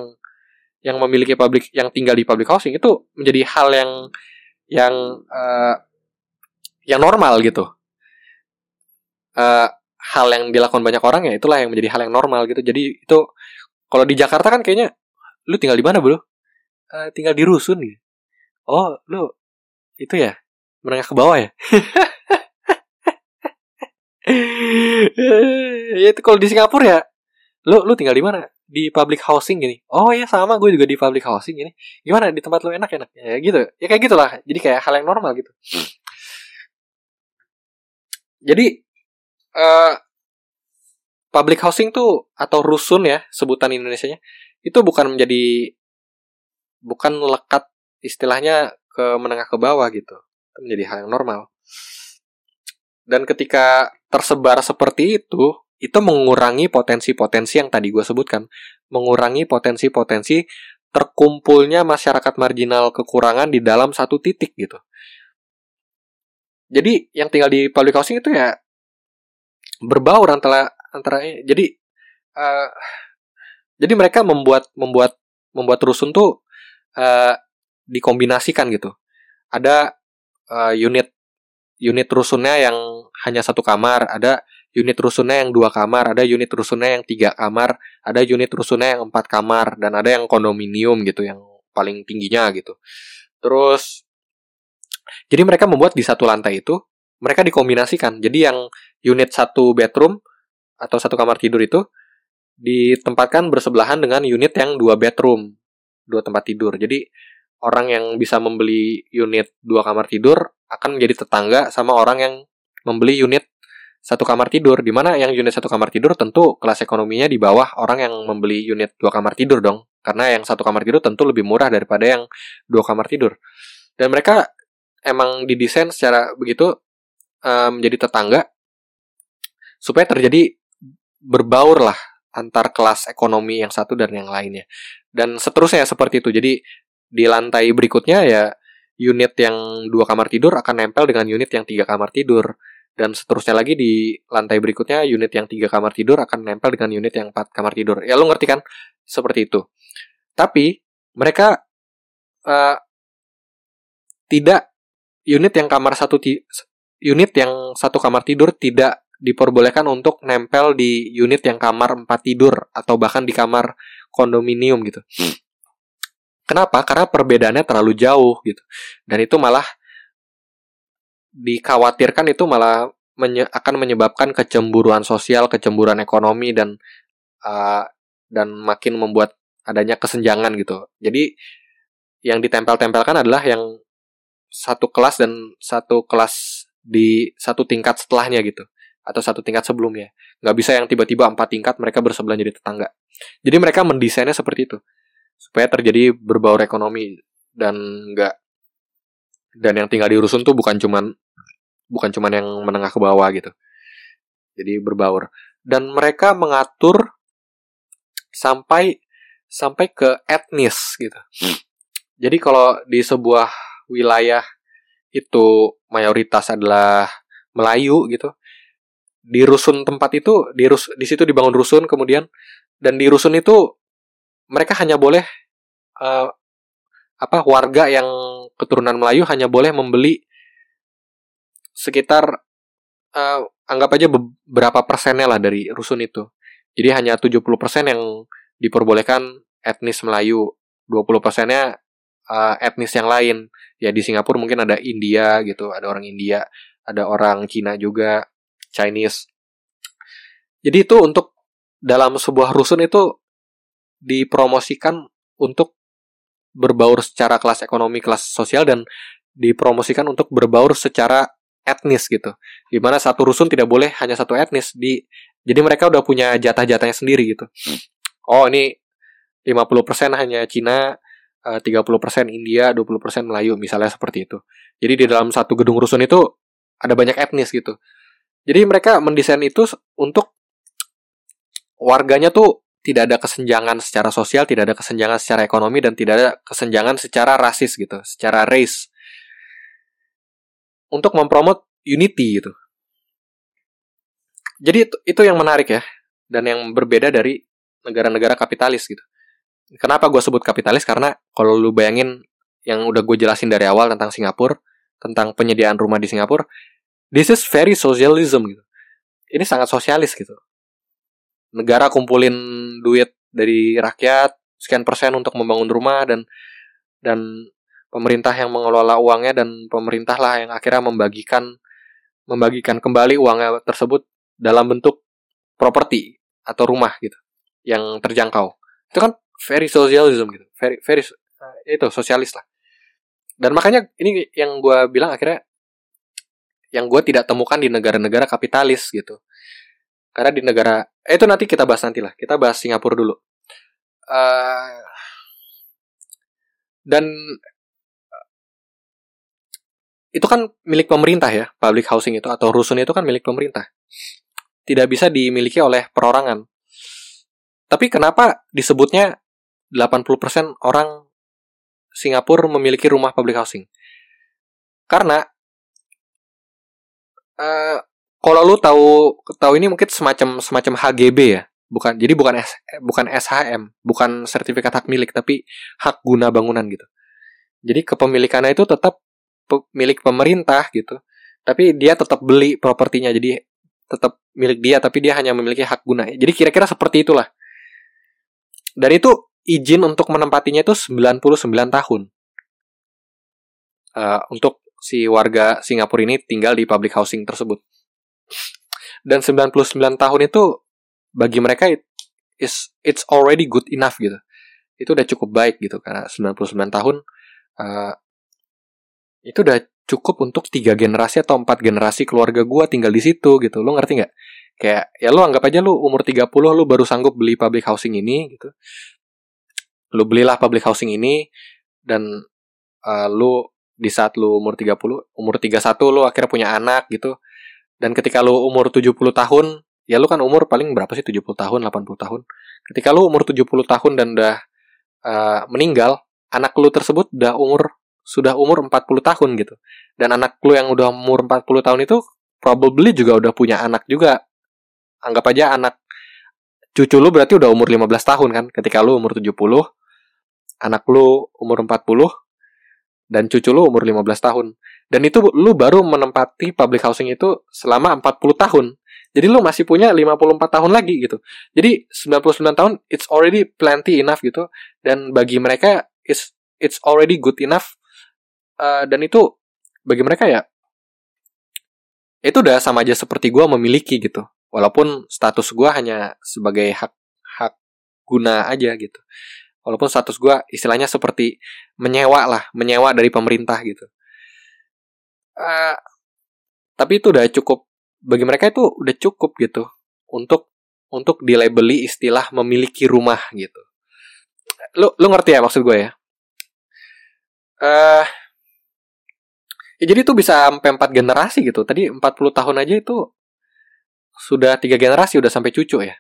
memiliki public, yang tinggal di public housing itu menjadi hal yang normal gitu. Hal yang dilakukan banyak orang ya itulah yang menjadi hal yang normal gitu. Jadi itu kalau di Jakarta kan kayaknya lu tinggal di mana bro? Tinggal di rusun gitu. Oh lu itu ya menengah ke bawah ya. Ya itu kalau di Singapura ya lu tinggal di mana? Di public housing gini. Oh ya sama gue juga di public housing gini. Gimana di tempat lu enak? Ya gitu. Ya kayak gitulah. Jadi kayak hal yang normal gitu. Jadi public housing tuh atau rusun ya sebutan Indonesianya itu bukan lekat istilahnya ke menengah ke bawah gitu, itu menjadi hal yang normal. Dan ketika tersebar seperti itu mengurangi potensi-potensi yang tadi gue sebutkan, mengurangi potensi-potensi terkumpulnya masyarakat marginal kekurangan di dalam satu titik gitu. Jadi yang tinggal di public housing itu ya berbaur antara jadi mereka membuat rusun tuh dikombinasikan gitu. Ada unit rusunnya yang hanya satu kamar, ada unit rusunnya yang dua kamar, ada unit rusunnya yang tiga kamar, ada unit rusunnya yang empat kamar, dan ada yang kondominium gitu yang paling tingginya gitu. Terus jadi mereka membuat di satu lantai itu mereka dikombinasikan. Jadi yang unit satu bedroom atau satu kamar tidur itu ditempatkan bersebelahan dengan unit yang dua bedroom, dua tempat tidur. Jadi orang yang bisa membeli unit dua kamar tidur akan menjadi tetangga sama orang yang membeli unit satu kamar tidur, di mana yang unit satu kamar tidur tentu kelas ekonominya di bawah orang yang membeli unit dua kamar tidur dong, karena yang satu kamar tidur tentu lebih murah daripada yang dua kamar tidur. Dan mereka emang didesain secara begitu menjadi tetangga supaya terjadi berbaur lah antar kelas ekonomi yang satu dan yang lainnya. Dan seterusnya seperti itu. Jadi di lantai berikutnya ya unit yang dua kamar tidur akan nempel dengan unit yang tiga kamar tidur. Dan seterusnya lagi di lantai berikutnya unit yang tiga kamar tidur akan nempel dengan unit yang empat kamar tidur. Ya lu ngerti kan? Seperti itu. Tapi mereka tidak unit yang satu kamar tidur tidak diperbolehkan untuk nempel di unit yang kamar 4 tidur atau bahkan di kamar kondominium gitu. Kenapa? Karena perbedaannya terlalu jauh gitu. Dan itu malah dikhawatirkan itu malah akan menyebabkan kecemburuan sosial, kecemburuan ekonomi dan makin membuat adanya kesenjangan gitu. Jadi yang ditempel-tempelkan adalah yang satu kelas dan satu kelas di satu tingkat setelahnya gitu, atau satu tingkat sebelumnya. Nggak bisa yang tiba-tiba 4 tingkat mereka bersebelahan jadi tetangga. Jadi mereka mendesainnya seperti itu supaya terjadi berbaur ekonomi dan nggak, dan yang tinggal di rusun tuh bukan cuman yang menengah ke bawah gitu. Jadi berbaur, dan mereka mengatur sampai ke etnis gitu. Jadi kalau di sebuah wilayah itu mayoritas adalah Melayu gitu. Di rusun tempat itu, di situ dibangun rusun kemudian, dan di rusun itu mereka hanya boleh warga yang keturunan Melayu hanya boleh membeli sekitar anggap aja berapa persennya lah dari rusun itu. Jadi hanya 70% yang diperbolehkan etnis Melayu, 20%-nya etnis yang lain. Ya di Singapura mungkin ada India gitu, ada orang India, ada orang Cina juga, Chinese. Jadi itu untuk dalam sebuah rusun itu dipromosikan untuk berbaur secara kelas ekonomi, kelas sosial, dan dipromosikan untuk berbaur secara etnis gitu. Di mana satu rusun tidak boleh hanya satu etnis. Jadi mereka udah punya jatah-jatahnya sendiri gitu. Oh, ini 50% hanya Cina, 30% India, 20% Melayu, misalnya seperti itu. Jadi di dalam satu gedung rusun itu ada banyak etnis gitu. Jadi mereka mendesain itu untuk warganya tuh tidak ada kesenjangan secara sosial, tidak ada kesenjangan secara ekonomi, dan tidak ada kesenjangan secara rasis gitu, secara race. Untuk mempromot unity gitu. Jadi itu yang menarik ya, dan yang berbeda dari negara-negara kapitalis gitu. Kenapa gue sebut kapitalis? Karena kalau lu bayangin yang udah gue jelasin dari awal tentang Singapura, tentang penyediaan rumah di Singapura, this is very socialism gitu. Ini sangat sosialis gitu. Negara kumpulin duit dari rakyat sekian persen untuk membangun rumah, dan pemerintah yang mengelola uangnya, dan pemerintah lah yang akhirnya membagikan kembali uangnya tersebut dalam bentuk properti atau rumah gitu yang terjangkau. Itu kan very socialism gitu. Very itu sosialis lah. Dan makanya ini yang gue bilang akhirnya yang gue tidak temukan di negara-negara kapitalis gitu. Karena di negara itu nanti kita bahas nantilah. Kita bahas Singapura dulu. Dan itu kan milik pemerintah ya, public housing itu atau rusun itu kan milik pemerintah. Tidak bisa dimiliki oleh perorangan. Tapi kenapa disebutnya 80% orang Singapura memiliki rumah public housing? Karena kalau lu tahu ini mungkin semacam HGB ya, bukan SHM, bukan sertifikat hak milik, tapi hak guna bangunan gitu. Jadi kepemilikannya itu tetap milik pemerintah gitu, tapi dia tetap beli propertinya, jadi tetap milik dia, tapi dia hanya memiliki hak guna. Jadi kira-kira seperti itulah. Dan itu izin untuk menempatinya itu 99 tahun. Untuk si warga Singapura ini tinggal di public housing tersebut. Dan 99 tahun itu bagi mereka it's already good enough gitu. Itu udah cukup baik gitu, karena 99 tahun itu udah cukup untuk 3 generasi atau 4 generasi keluarga gua tinggal di situ gitu. Lo ngerti enggak? Kayak ya lo anggap aja lo umur 30 lo baru sanggup beli public housing ini gitu. Lo belilah public housing ini, dan lo di saat lu umur 30, umur 31 lu akhirnya punya anak gitu. Dan ketika lu umur 70 tahun, ya lu kan umur paling berapa sih, 70 tahun, 80 tahun. Ketika lu umur 70 tahun dan udah meninggal, anak lu tersebut sudah umur 40 tahun gitu. Dan anak lu yang udah umur 40 tahun itu probably juga udah punya anak juga. Anggap aja anak cucu lu berarti udah umur 15 tahun kan. Ketika lu umur 70, anak lu umur 40, dan cucu lu umur 15 tahun. Dan itu lu baru menempati public housing itu selama 40 tahun. Jadi lu masih punya 54 tahun lagi gitu. Jadi 99 tahun it's already plenty enough gitu. Dan bagi mereka it's already good enough. Dan itu bagi mereka ya itu udah sama aja seperti gua memiliki gitu. Walaupun status gua hanya sebagai hak guna aja gitu. Walaupun status gue istilahnya seperti menyewa dari pemerintah gitu. Tapi itu udah cukup, bagi mereka itu udah cukup gitu untuk dilabeli istilah memiliki rumah gitu. Lu ngerti ya maksud gue ya? Ya jadi itu bisa sampai 4 generasi gitu. Tadi 40 tahun aja itu sudah 3 generasi, udah sampai cucu ya.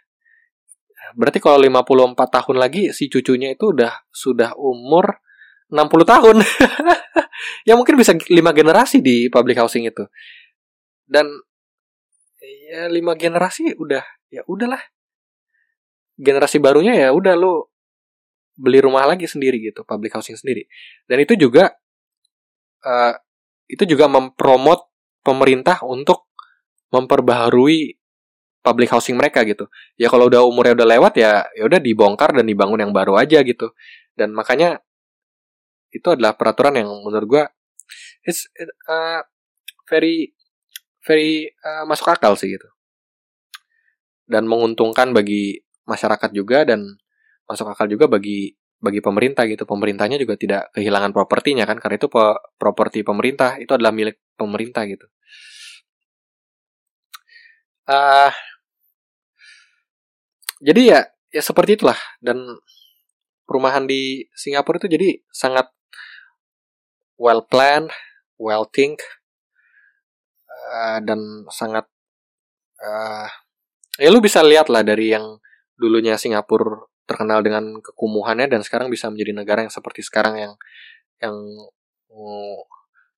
Berarti kalau 54 tahun lagi si cucunya itu sudah umur 60 tahun. Ya mungkin bisa 5 generasi di public housing itu. Dan ya 5 generasi udah, ya udahlah. Generasi barunya ya udah lu beli rumah lagi sendiri gitu, public housing sendiri. Dan itu juga mempromot pemerintah untuk memperbaharui public housing mereka gitu. Ya kalau udah umurnya udah lewat ya udah dibongkar dan dibangun yang baru aja gitu. Dan makanya itu adalah peraturan yang menurut gue it's very masuk akal sih gitu. Dan menguntungkan bagi masyarakat juga dan masuk akal juga bagi pemerintah gitu. Pemerintahnya juga tidak kehilangan propertinya kan, karena itu properti pemerintah itu adalah milik pemerintah gitu. Jadi ya seperti itulah. Dan perumahan di Singapura itu jadi sangat well planned, well think, dan sangat ya lu bisa lihat lah dari yang dulunya Singapura terkenal dengan kekumuhannya dan sekarang bisa menjadi negara yang seperti sekarang yang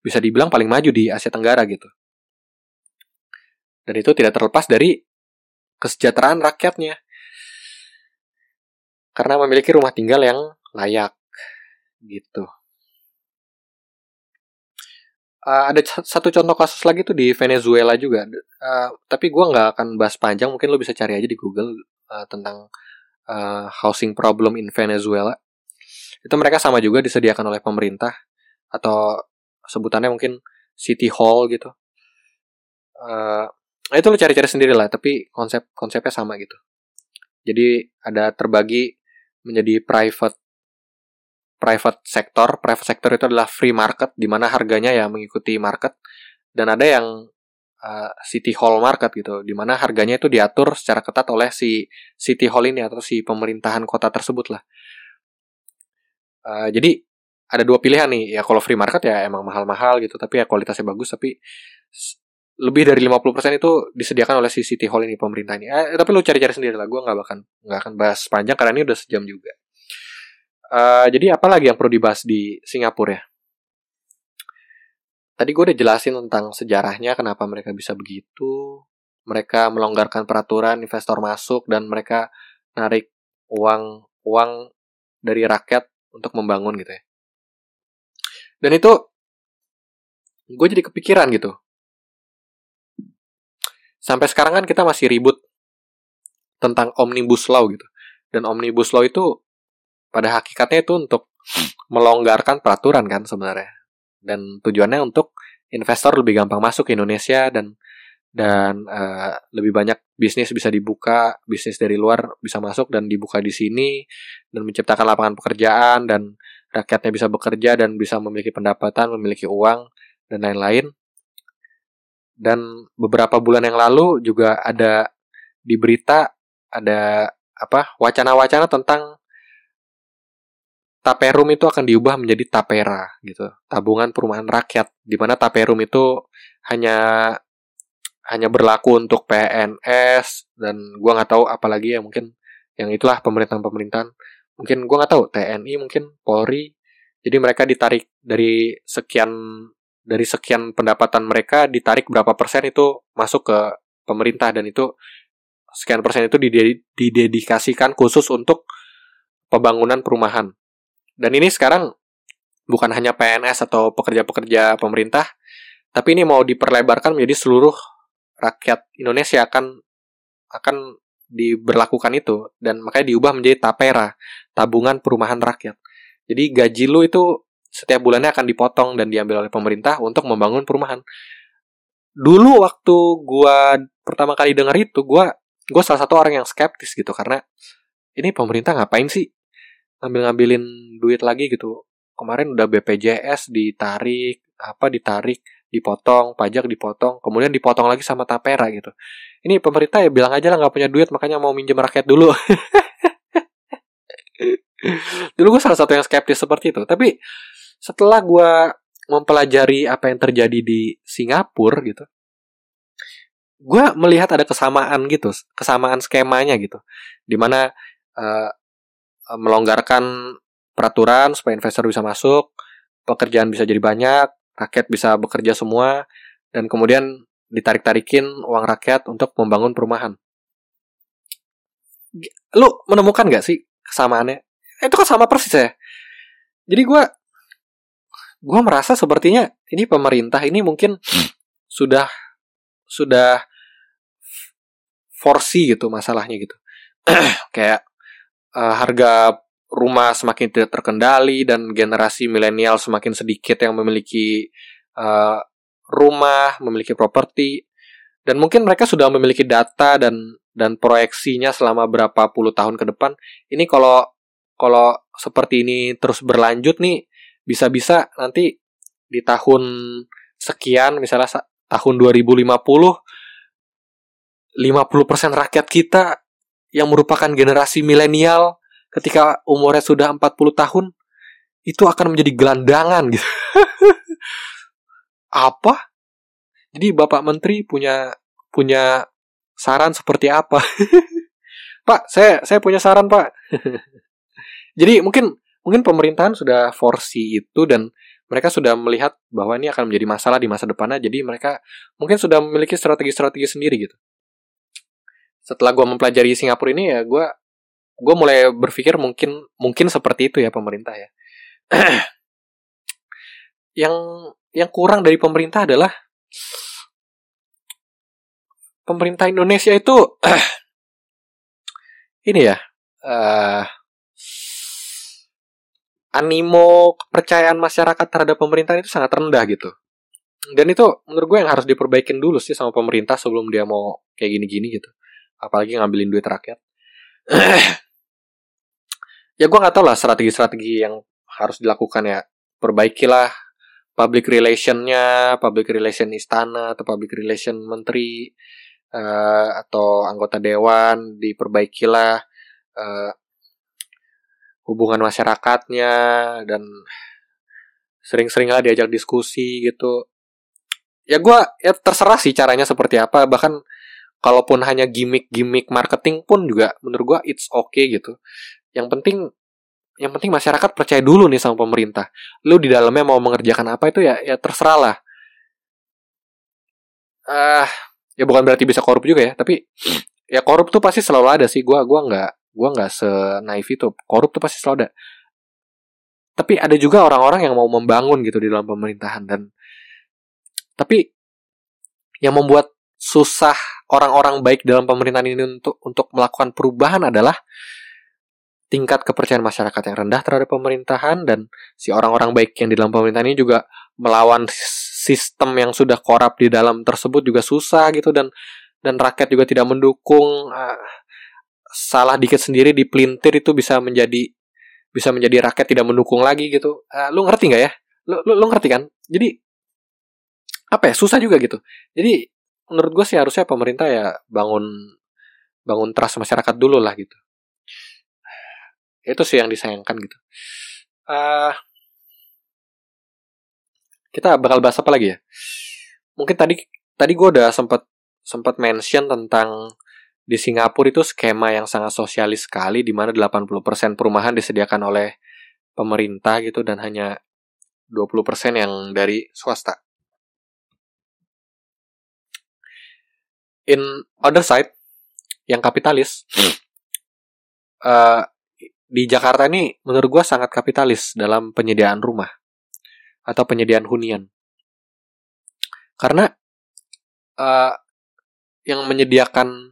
bisa dibilang paling maju di Asia Tenggara gitu. Dan itu tidak terlepas dari kesejahteraan rakyatnya. Karena memiliki rumah tinggal yang layak gitu. Ada satu contoh kasus lagi tuh di Venezuela juga. Tapi gue nggak akan bahas panjang. Mungkin lo bisa cari aja di Google tentang housing problem in Venezuela. Itu mereka sama juga disediakan oleh pemerintah, atau sebutannya mungkin city hall gitu. Itu lo cari-cari sendiri lah, tapi konsepnya sama gitu. Jadi ada terbagi menjadi private sektor. Private sektor itu adalah free market, di mana harganya ya mengikuti market. Dan ada yang city hall market gitu, di mana harganya itu diatur secara ketat oleh si city hall ini atau si pemerintahan kota tersebut lah. Jadi ada dua pilihan nih. Ya kalau free market ya emang mahal-mahal gitu, tapi ya kualitasnya bagus, tapi lebih dari 50% itu disediakan oleh si city hall ini, pemerintah ini. Tapi lu cari-cari sendiri lah. Gue nggak akan bahas panjang karena ini udah sejam juga. Jadi apa lagi yang perlu dibahas di Singapura ya? Tadi gue udah jelasin tentang sejarahnya, kenapa mereka bisa begitu. Mereka melonggarkan peraturan, investor masuk, dan mereka narik uang dari rakyat untuk membangun gitu ya. Dan itu, gue jadi kepikiran gitu. Sampai sekarang kan kita masih ribut tentang omnibus law gitu. Dan omnibus law itu, pada hakikatnya itu untuk melonggarkan peraturan kan sebenarnya. Dan tujuannya untuk investor lebih gampang masuk ke Indonesia dan lebih banyak bisnis bisa dibuka, bisnis dari luar bisa masuk dan dibuka di sini, dan menciptakan lapangan pekerjaan, dan rakyatnya bisa bekerja dan bisa memiliki pendapatan, memiliki uang, dan lain-lain. Dan beberapa bulan yang lalu juga ada di berita ada wacana-wacana tentang Taperum itu akan diubah menjadi Tapera gitu, tabungan perumahan rakyat, di mana Taperum itu hanya berlaku untuk PNS, dan gue nggak tahu apalagi ya, mungkin yang itulah pemerintahan, mungkin gue nggak tahu TNI, mungkin Polri. Jadi mereka ditarik dari sekian pendapatan mereka, ditarik berapa persen itu masuk ke pemerintah, dan itu sekian persen itu didedikasikan khusus untuk pembangunan perumahan. Dan ini sekarang bukan hanya PNS atau pekerja-pekerja pemerintah, tapi ini mau diperlebarkan menjadi seluruh rakyat Indonesia akan diberlakukan itu. Dan makanya diubah menjadi Tapera, tabungan perumahan rakyat. Jadi gaji lu itu setiap bulannya akan dipotong dan diambil oleh pemerintah untuk membangun perumahan. Dulu waktu gua pertama kali dengar itu, gua salah satu orang yang skeptis gitu, karena ini pemerintah ngapain sih? ngambil-ngambilin duit lagi gitu. Kemarin udah BPJS ditarik, ditarik, dipotong, pajak dipotong, kemudian dipotong lagi sama Tapera gitu. Ini pemerintah ya bilang aja lah gak punya duit, makanya mau minjem rakyat dulu. Dulu gue salah satu yang skeptis seperti itu. Tapi setelah gue mempelajari apa yang terjadi di Singapura gitu, gue melihat ada kesamaan gitu, kesamaan skemanya gitu. Dimana melonggarkan peraturan supaya investor bisa masuk, pekerjaan bisa jadi banyak, rakyat bisa bekerja semua, dan kemudian ditarik-tarikin uang rakyat untuk membangun perumahan. Lu menemukan gak sih kesamaannya? Itu kan sama persis ya. Jadi gue merasa sepertinya ini pemerintah ini mungkin sudah foresee gitu masalahnya gitu. Kayak harga rumah semakin tidak terkendali dan generasi milenial semakin sedikit yang memiliki rumah, memiliki properti, dan mungkin mereka sudah memiliki data dan proyeksinya selama berapa puluh tahun ke depan. Ini kalau seperti ini terus berlanjut nih, bisa-bisa nanti di tahun sekian, misalnya tahun 2050, 50% rakyat kita yang merupakan generasi milenial ketika umurnya sudah 40 tahun itu akan menjadi gelandangan gitu. Apa? Jadi Bapak Menteri punya saran seperti apa? Pak, saya punya saran, Pak. Jadi mungkin pemerintahan sudah foresee itu dan mereka sudah melihat bahwa ini akan menjadi masalah di masa depannya. Jadi mereka mungkin sudah memiliki strategi-strategi sendiri gitu. Setelah gue mempelajari Singapura ini ya gue mulai berpikir mungkin seperti itu ya pemerintah ya. yang kurang dari pemerintah adalah pemerintah Indonesia itu ini ya animo kepercayaan masyarakat terhadap pemerintahan itu sangat rendah gitu. Dan itu menurut gue yang harus diperbaikin dulu sih sama pemerintah sebelum dia mau kayak gini-gini gitu. Apalagi ngambilin duit rakyat. Ya gue gak tau lah strategi-strategi yang harus dilakukan ya. Perbaikilah public relation-nya, public relation istana atau public relation menteri atau anggota dewan, diperbaikilah hubungan masyarakatnya dan sering-seringlah diajak diskusi gitu. Ya gue terserah sih caranya seperti apa, bahkan kalaupun hanya gimmick-gimmick marketing pun juga menurut gue it's okay gitu. Yang penting masyarakat percaya dulu nih sama pemerintah. Lu di dalamnya mau mengerjakan apa itu ya terserah lah. Ya bukan berarti bisa korup juga ya, tapi ya korup tuh pasti selalu ada sih. Gue nggak senaif itu. Korup tuh pasti selalu ada. Tapi ada juga orang-orang yang mau membangun gitu di dalam pemerintahan tapi yang membuat susah orang-orang baik dalam pemerintahan ini untuk melakukan perubahan adalah tingkat kepercayaan masyarakat yang rendah terhadap pemerintahan, dan si orang-orang baik yang di dalam pemerintahan ini juga melawan sistem yang sudah korup di dalam tersebut juga susah gitu, dan rakyat juga tidak mendukung. Salah dikit sendiri dipelintir itu bisa menjadi rakyat tidak mendukung lagi gitu. Lu ngerti nggak ya? Lu ngerti kan? Jadi apa ya, susah juga gitu. Jadi menurut gue sih harusnya pemerintah ya bangun trust masyarakat dulu lah gitu. Itu sih yang disayangkan gitu. Kita bakal bahas apa lagi ya? Mungkin tadi gue udah sempat mention tentang di Singapura itu skema yang sangat sosialis sekali, di mana 80% perumahan disediakan oleh pemerintah gitu dan hanya 20% yang dari swasta. In other side, yang kapitalis, di Jakarta ini menurut gue sangat kapitalis dalam penyediaan rumah atau penyediaan hunian. Karena yang menyediakan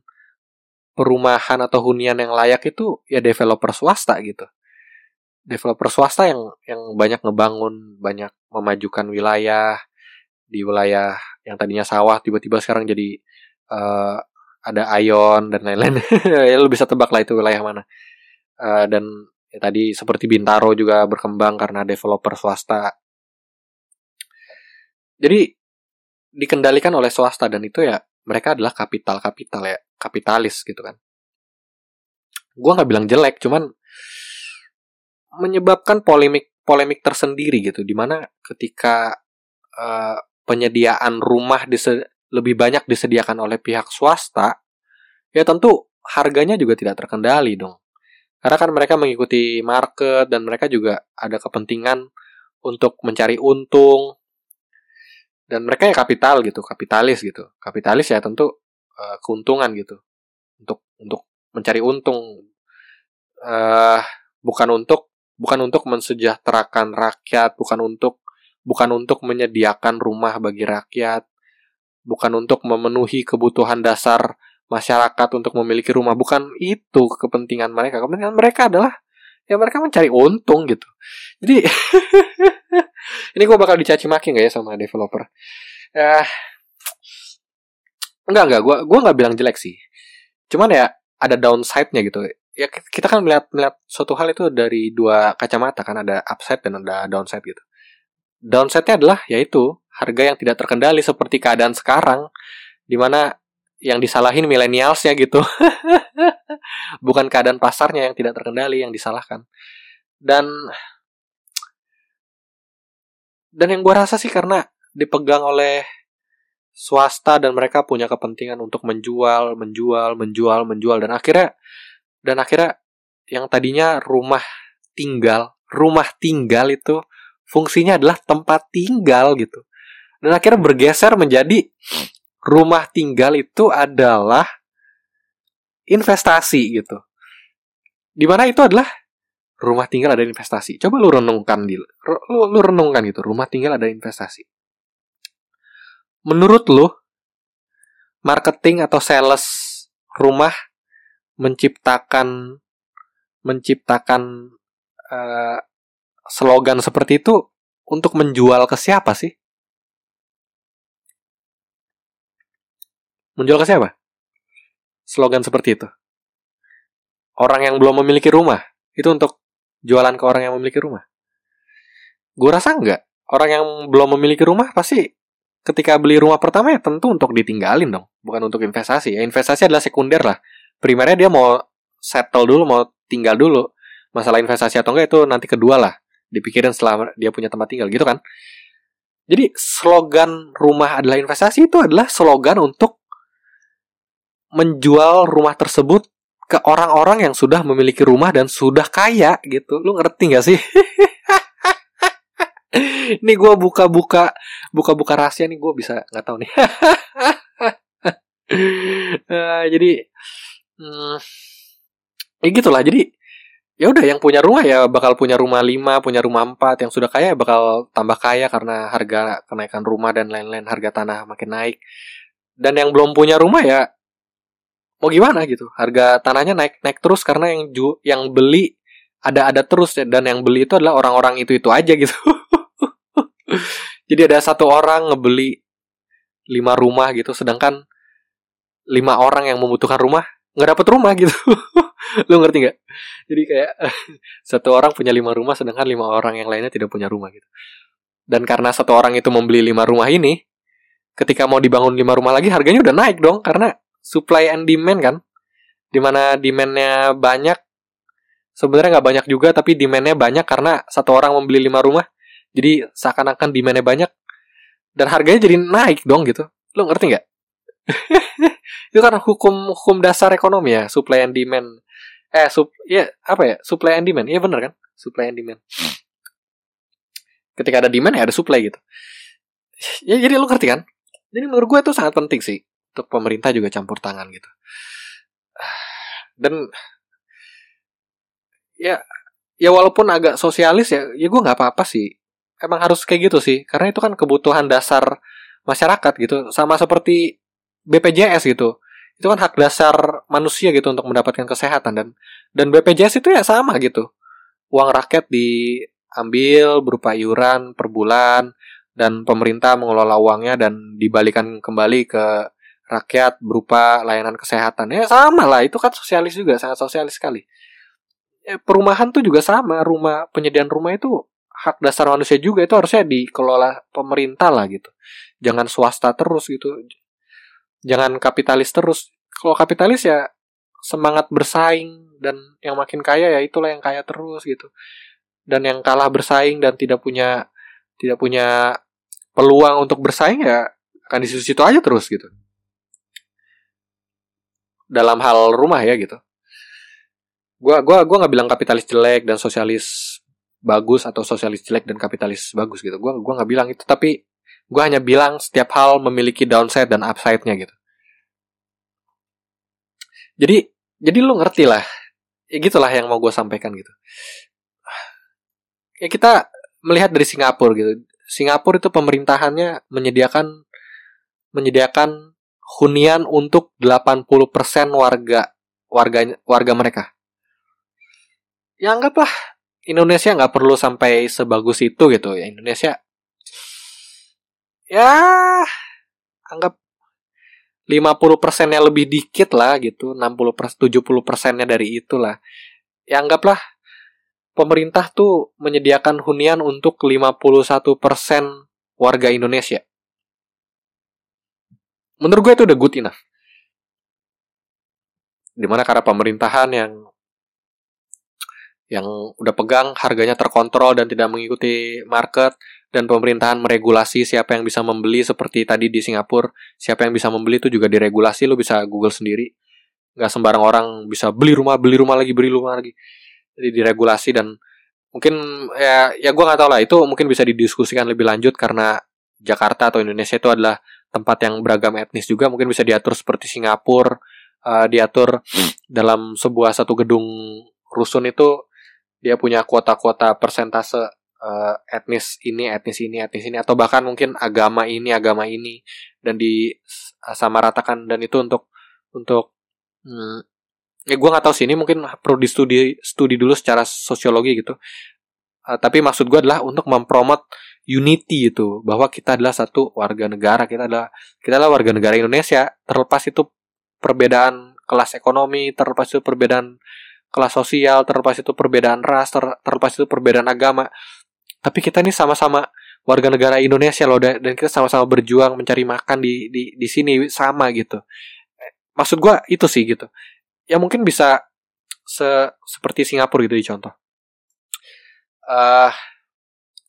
perumahan atau hunian yang layak itu ya developer swasta gitu. Developer swasta yang banyak ngebangun, banyak memajukan wilayah. Di wilayah yang tadinya sawah tiba-tiba sekarang jadi ada Aeon dan lain-lain. Lu bisa tebak lah itu wilayah mana. Dan Ya, tadi seperti Bintaro juga berkembang karena developer swasta. Jadi dikendalikan oleh swasta, dan itu ya mereka adalah kapital-kapital ya, kapitalis gitu kan. Gue nggak bilang jelek, cuman menyebabkan polemik tersendiri gitu, dimana ketika penyediaan rumah lebih banyak disediakan oleh pihak swasta, ya tentu harganya juga tidak terkendali dong. Karena kan mereka mengikuti market dan mereka juga ada kepentingan untuk mencari untung, dan mereka ya kapitalis ya tentu keuntungan gitu, untuk mencari untung, bukan untuk mensejahterakan rakyat, bukan untuk menyediakan rumah bagi rakyat, bukan untuk memenuhi kebutuhan dasar masyarakat untuk memiliki rumah, bukan itu kepentingan mereka. Kepentingan mereka adalah ya mereka mencari untung gitu. Jadi ini gue bakal dicaci maki nggak ya sama developer? Enggak gue nggak bilang jelek sih. Cuman ya ada downside-nya gitu. Ya kita kan melihat suatu hal itu dari dua kacamata kan, ada upside dan ada downside gitu. Downside-nya adalah yaitu harga yang tidak terkendali seperti keadaan sekarang, di mana yang disalahin milenialsnya gitu. Bukan keadaan pasarnya yang tidak terkendali yang disalahkan. Dan yang gua rasa sih karena dipegang oleh swasta dan mereka punya kepentingan untuk menjual, dan akhirnya yang tadinya rumah tinggal itu fungsinya adalah tempat tinggal gitu, dan akhirnya bergeser menjadi rumah tinggal itu adalah investasi gitu, dimana itu adalah rumah tinggal ada investasi. Coba lu renungkan gitu, rumah tinggal ada investasi. Menurut lu, marketing atau sales rumah menciptakan slogan seperti itu untuk menjual ke siapa sih? Menjual ke siapa? Slogan seperti itu. Orang yang belum memiliki rumah, itu untuk jualan ke orang yang memiliki rumah. Gue rasa enggak. Orang yang belum memiliki rumah pasti ketika beli rumah pertama ya tentu untuk ditinggalin dong, bukan untuk investasi. Ya, investasi adalah sekunder lah. Primernya dia mau settle dulu, mau tinggal dulu. Masalah investasi atau enggak itu nanti kedua lah. Dipikirin setelah dia punya tempat tinggal gitu kan. Jadi slogan rumah adalah investasi itu adalah slogan untuk menjual rumah tersebut ke orang-orang yang sudah memiliki rumah dan sudah kaya gitu. Lu ngerti gak sih? Ini gue buka-buka rahasia nih, gue bisa nggak tahu nih. Jadi gitulah. Jadi ya udah, yang punya rumah ya bakal punya rumah 5, punya rumah 4, yang sudah kaya ya bakal tambah kaya karena harga kenaikan rumah dan lain-lain, harga tanah makin naik. Dan yang belum punya rumah ya mau gimana gitu, harga tanahnya naik terus karena yang beli ada terus, dan yang beli itu adalah orang-orang itu aja gitu. Jadi ada satu orang ngebeli 5 rumah gitu, sedangkan 5 orang yang membutuhkan rumah nggak dapet rumah gitu. Lu ngerti nggak? Jadi kayak satu orang punya 5 rumah, sedangkan 5 orang yang lainnya tidak punya rumah gitu. Dan karena satu orang itu membeli 5 rumah ini, ketika mau dibangun 5 rumah lagi harganya udah naik dong, karena supply and demand kan, dimana demandnya banyak, sebenarnya nggak banyak juga tapi demandnya banyak karena satu orang membeli 5 rumah. Jadi seakan-akan demandnya banyak dan harganya jadi naik dong gitu. Lo ngerti nggak? Itu kan hukum dasar ekonomi ya, supply and demand. Supply and demand. Iya benar kan? Supply and demand. Ketika ada demand ya ada supply gitu. Ya jadi lo ngerti kan? Jadi menurut gue itu sangat penting sih untuk pemerintah juga campur tangan gitu. Dan ya walaupun agak sosialis ya gue nggak apa-apa sih. Emang harus kayak gitu sih, karena itu kan kebutuhan dasar masyarakat gitu, sama seperti BPJS gitu. Itu kan hak dasar manusia gitu untuk mendapatkan kesehatan, dan BPJS itu ya sama gitu. Uang rakyat diambil berupa iuran per bulan dan pemerintah mengelola uangnya dan dibalikan kembali ke rakyat berupa layanan kesehatan. Ya sama lah, itu kan sosialis juga, sangat sosialis sekali. perumahan tuh juga sama, rumah, penyediaan rumah itu hak dasar manusia juga, itu harusnya dikelola pemerintah lah gitu. Jangan swasta terus gitu. Jangan kapitalis terus. Kalau kapitalis ya semangat bersaing, dan yang makin kaya ya itulah yang kaya terus gitu. Dan yang kalah bersaing dan tidak punya peluang untuk bersaing ya akan di situ-situ aja terus gitu. Dalam hal rumah ya gitu. Gua enggak bilang kapitalis jelek dan sosialis bagus atau sosialis jelek dan kapitalis bagus gitu. Gua enggak bilang itu, tapi gua hanya bilang setiap hal memiliki downside dan upside-nya gitu. Jadi lu ngerti lah. Ya gitulah yang mau gua sampaikan gitu. Ya kita melihat dari Singapura gitu. Singapura itu pemerintahannya menyediakan hunian untuk 80% warga mereka. Ya anggaplah Indonesia nggak perlu sampai sebagus itu gitu ya. Indonesia ya anggap 50%-nya lebih dikit lah gitu, 70%-nya dari itulah. Ya anggaplah pemerintah tuh menyediakan hunian untuk 51% warga Indonesia. Menurut gue itu udah good enough. Dimana karena pemerintahan yang udah pegang harganya terkontrol dan tidak mengikuti market, dan pemerintahan meregulasi siapa yang bisa membeli, seperti tadi di Singapura, siapa yang bisa membeli itu juga diregulasi, lu bisa Google sendiri. Gak sembarang orang bisa beli rumah lagi. Jadi diregulasi, dan mungkin ya gue nggak tahu lah, itu mungkin bisa didiskusikan lebih lanjut karena Jakarta atau Indonesia itu adalah tempat yang beragam etnis juga, mungkin bisa diatur seperti Singapura, diatur dalam satu gedung rusun itu dia punya kuota-kuota persentase etnis ini, atau bahkan mungkin agama ini, dan disamaratakan, dan itu untuk ya gue nggak tahu sih, ini mungkin perlu studi dulu secara sosiologi gitu. Tapi maksud gue adalah untuk mempromot unity itu, bahwa kita adalah satu warga negara, kita adalah warga negara Indonesia, terlepas itu perbedaan kelas ekonomi, terlepas itu perbedaan kelas sosial, terlepas itu perbedaan ras, terlepas itu perbedaan agama. Tapi kita ini sama-sama warga negara Indonesia loh, dan kita sama-sama berjuang mencari makan di sini sama gitu. Maksud gue itu sih gitu. Ya mungkin bisa seperti Singapura gitu dicontoh.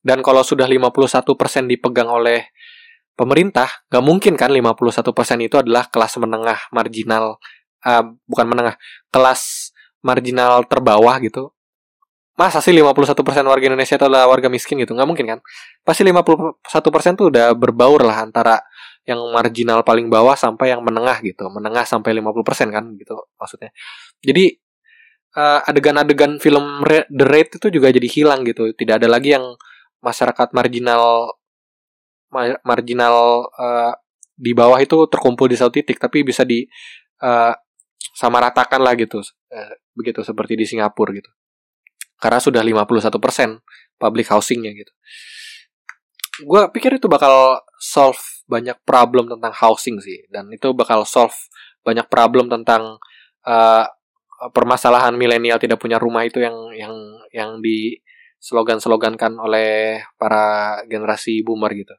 Dan kalau sudah 51% dipegang oleh pemerintah, gak mungkin kan 51% itu adalah kelas menengah marginal, kelas marginal terbawah gitu. Masa sih 51% warga Indonesia itu adalah warga miskin gitu? Gak mungkin kan. Pasti 51% tuh udah berbaur lah antara yang marginal paling bawah sampai yang menengah gitu. Menengah sampai 50% kan gitu maksudnya. Jadi adegan-adegan film The Raid itu juga jadi hilang gitu. Tidak ada lagi yang masyarakat marginal di bawah itu terkumpul di satu titik, tapi bisa di samaratakan lah gitu. Begitu seperti di Singapura gitu. Karena sudah 51% public housing-nya gitu. Gue pikir itu bakal solve banyak problem tentang housing sih, dan itu bakal solve banyak problem tentang permasalahan milenial tidak punya rumah itu yang dislogan-slogankan oleh para generasi boomer gitu.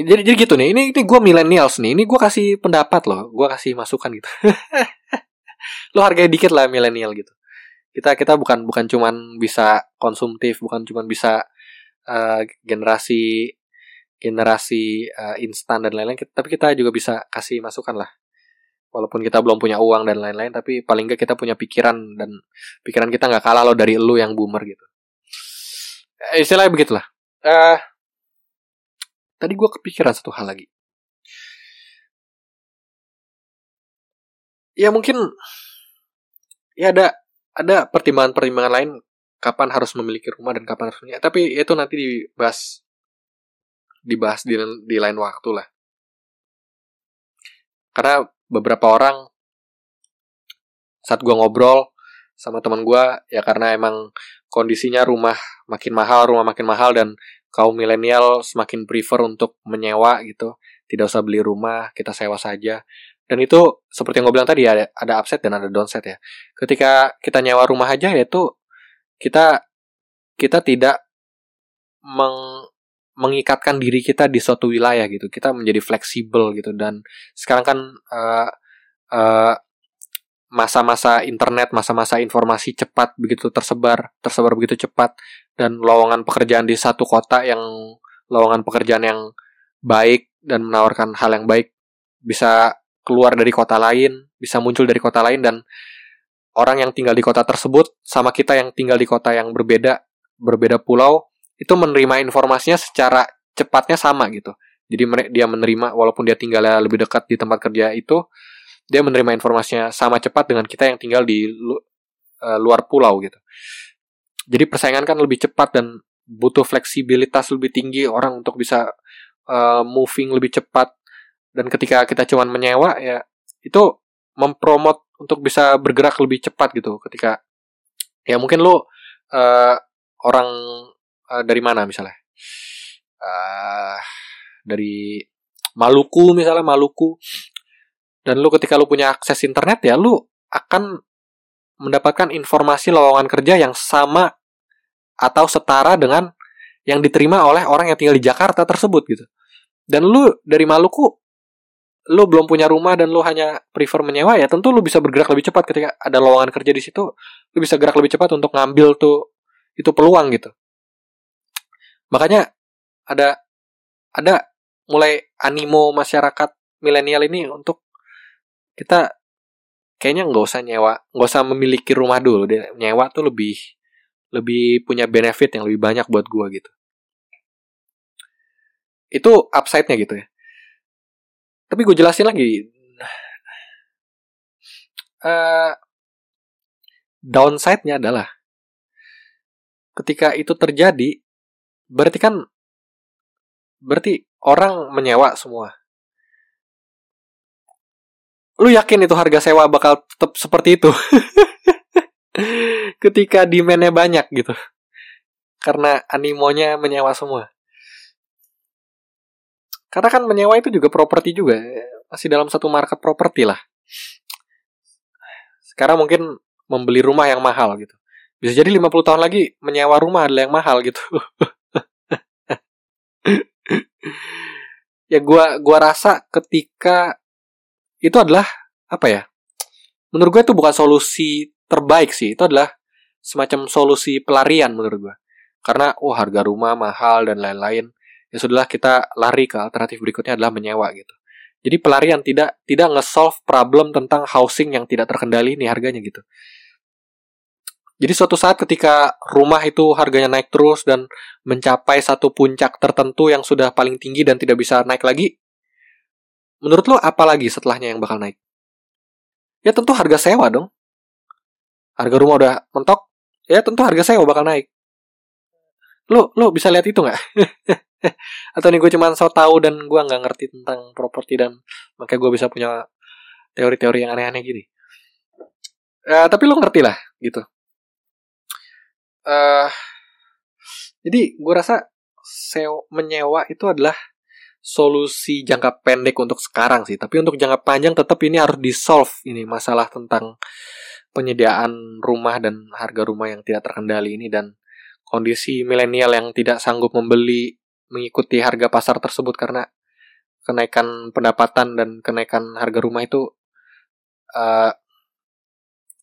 Jadi gitu nih, ini gue millennials nih, ini gue kasih pendapat loh, gue kasih masukan gitu. Lo hargai dikit lah milenial gitu. Kita bukan cuman bisa konsumtif, bukan cuman bisa generasi instan dan lain-lain, tapi kita juga bisa kasih masukan lah. Walaupun kita belum punya uang dan lain-lain, tapi paling enggak kita punya pikiran, dan pikiran kita enggak kalah loh dari lu yang boomer gitu. Istilahnya begitulah. Tadi gue kepikiran satu hal lagi. Ya mungkin ya ada pertimbangan-pertimbangan lain kapan harus memiliki rumah dan kapan harus punya. Tapi itu nanti dibahas di lain waktu lah. Karena beberapa orang saat gue ngobrol sama teman gue, ya karena emang kondisinya rumah makin mahal, dan kaum milenial semakin prefer untuk menyewa gitu. Tidak usah beli rumah, kita sewa saja. Dan itu seperti yang gue bilang tadi, ada upside dan ada downside ya. Ketika kita nyewa rumah aja, yaitu kita tidak mengikatkan diri kita di suatu wilayah gitu. Kita menjadi fleksibel gitu. Dan sekarang kan masa-masa internet, masa-masa informasi cepat begitu tersebar begitu cepat, dan lowongan pekerjaan di satu kota yang lowongan pekerjaan yang baik dan menawarkan hal yang baik bisa keluar dari kota lain, bisa muncul dari kota lain, dan orang yang tinggal di kota tersebut sama kita yang tinggal di kota yang berbeda pulau itu menerima informasinya secara cepatnya sama gitu. Jadi dia menerima, walaupun dia tinggalnya lebih dekat di tempat kerja itu, dia menerima informasinya sama cepat dengan kita yang tinggal di luar pulau gitu. Jadi persaingan kan lebih cepat dan butuh fleksibilitas lebih tinggi orang untuk bisa moving lebih cepat. Dan ketika kita cuman menyewa ya, itu mempromot untuk bisa bergerak lebih cepat gitu. Ketika ya mungkin lu orang dari mana misalnya, dari Maluku misalnya, dan lu ketika lu punya akses internet ya, lu akan mendapatkan informasi lowongan kerja yang sama atau setara dengan yang diterima oleh orang yang tinggal di Jakarta tersebut gitu. Dan lu dari Maluku, lu belum punya rumah dan lu hanya prefer menyewa ya, tentu lu bisa bergerak lebih cepat ketika ada lowongan kerja di situ. Lu bisa gerak lebih cepat untuk ngambil itu peluang gitu. Makanya ada mulai animo masyarakat milenial ini untuk kita kayaknya nggak usah memiliki rumah dulu. Nyewa tuh lebih punya benefit yang lebih banyak buat gua gitu. Itu upside-nya gitu ya. Tapi gue jelasin lagi, downside-nya adalah ketika itu terjadi, berarti orang menyewa semua. Lu yakin itu harga sewa bakal tetap seperti itu? Ketika demand-nya banyak gitu. Karena animonya menyewa semua. Karena kan menyewa itu juga properti juga. Masih dalam satu market properti lah. Sekarang mungkin membeli rumah yang mahal gitu. Bisa jadi 50 tahun lagi menyewa rumah adalah yang mahal gitu. Ya gua rasa ketika itu adalah, apa ya, menurut gue itu bukan solusi terbaik sih. Itu adalah semacam solusi pelarian menurut gue. Karena harga rumah mahal dan lain-lain. Ya sudahlah, kita lari ke alternatif berikutnya adalah menyewa gitu. Jadi pelarian, tidak nge-solve problem tentang housing yang tidak terkendali nih harganya gitu. Jadi suatu saat ketika rumah itu harganya naik terus dan mencapai satu puncak tertentu yang sudah paling tinggi dan tidak bisa naik lagi, menurut lo apa lagi setelahnya yang bakal naik? Ya tentu harga sewa dong. Harga rumah udah mentok, ya tentu harga sewa bakal naik. Lo bisa lihat itu nggak? Atau nih gue cuma so tau dan gue nggak ngerti tentang properti dan makanya gue bisa punya teori-teori yang aneh-aneh gini. Tapi lo ngerti lah gitu. Jadi gue rasa menyewa itu adalah solusi jangka pendek untuk sekarang sih, tapi untuk jangka panjang tetap ini harus di-solve ini masalah tentang penyediaan rumah dan harga rumah yang tidak terkendali ini, dan kondisi milenial yang tidak sanggup membeli mengikuti harga pasar tersebut karena kenaikan pendapatan dan kenaikan harga rumah itu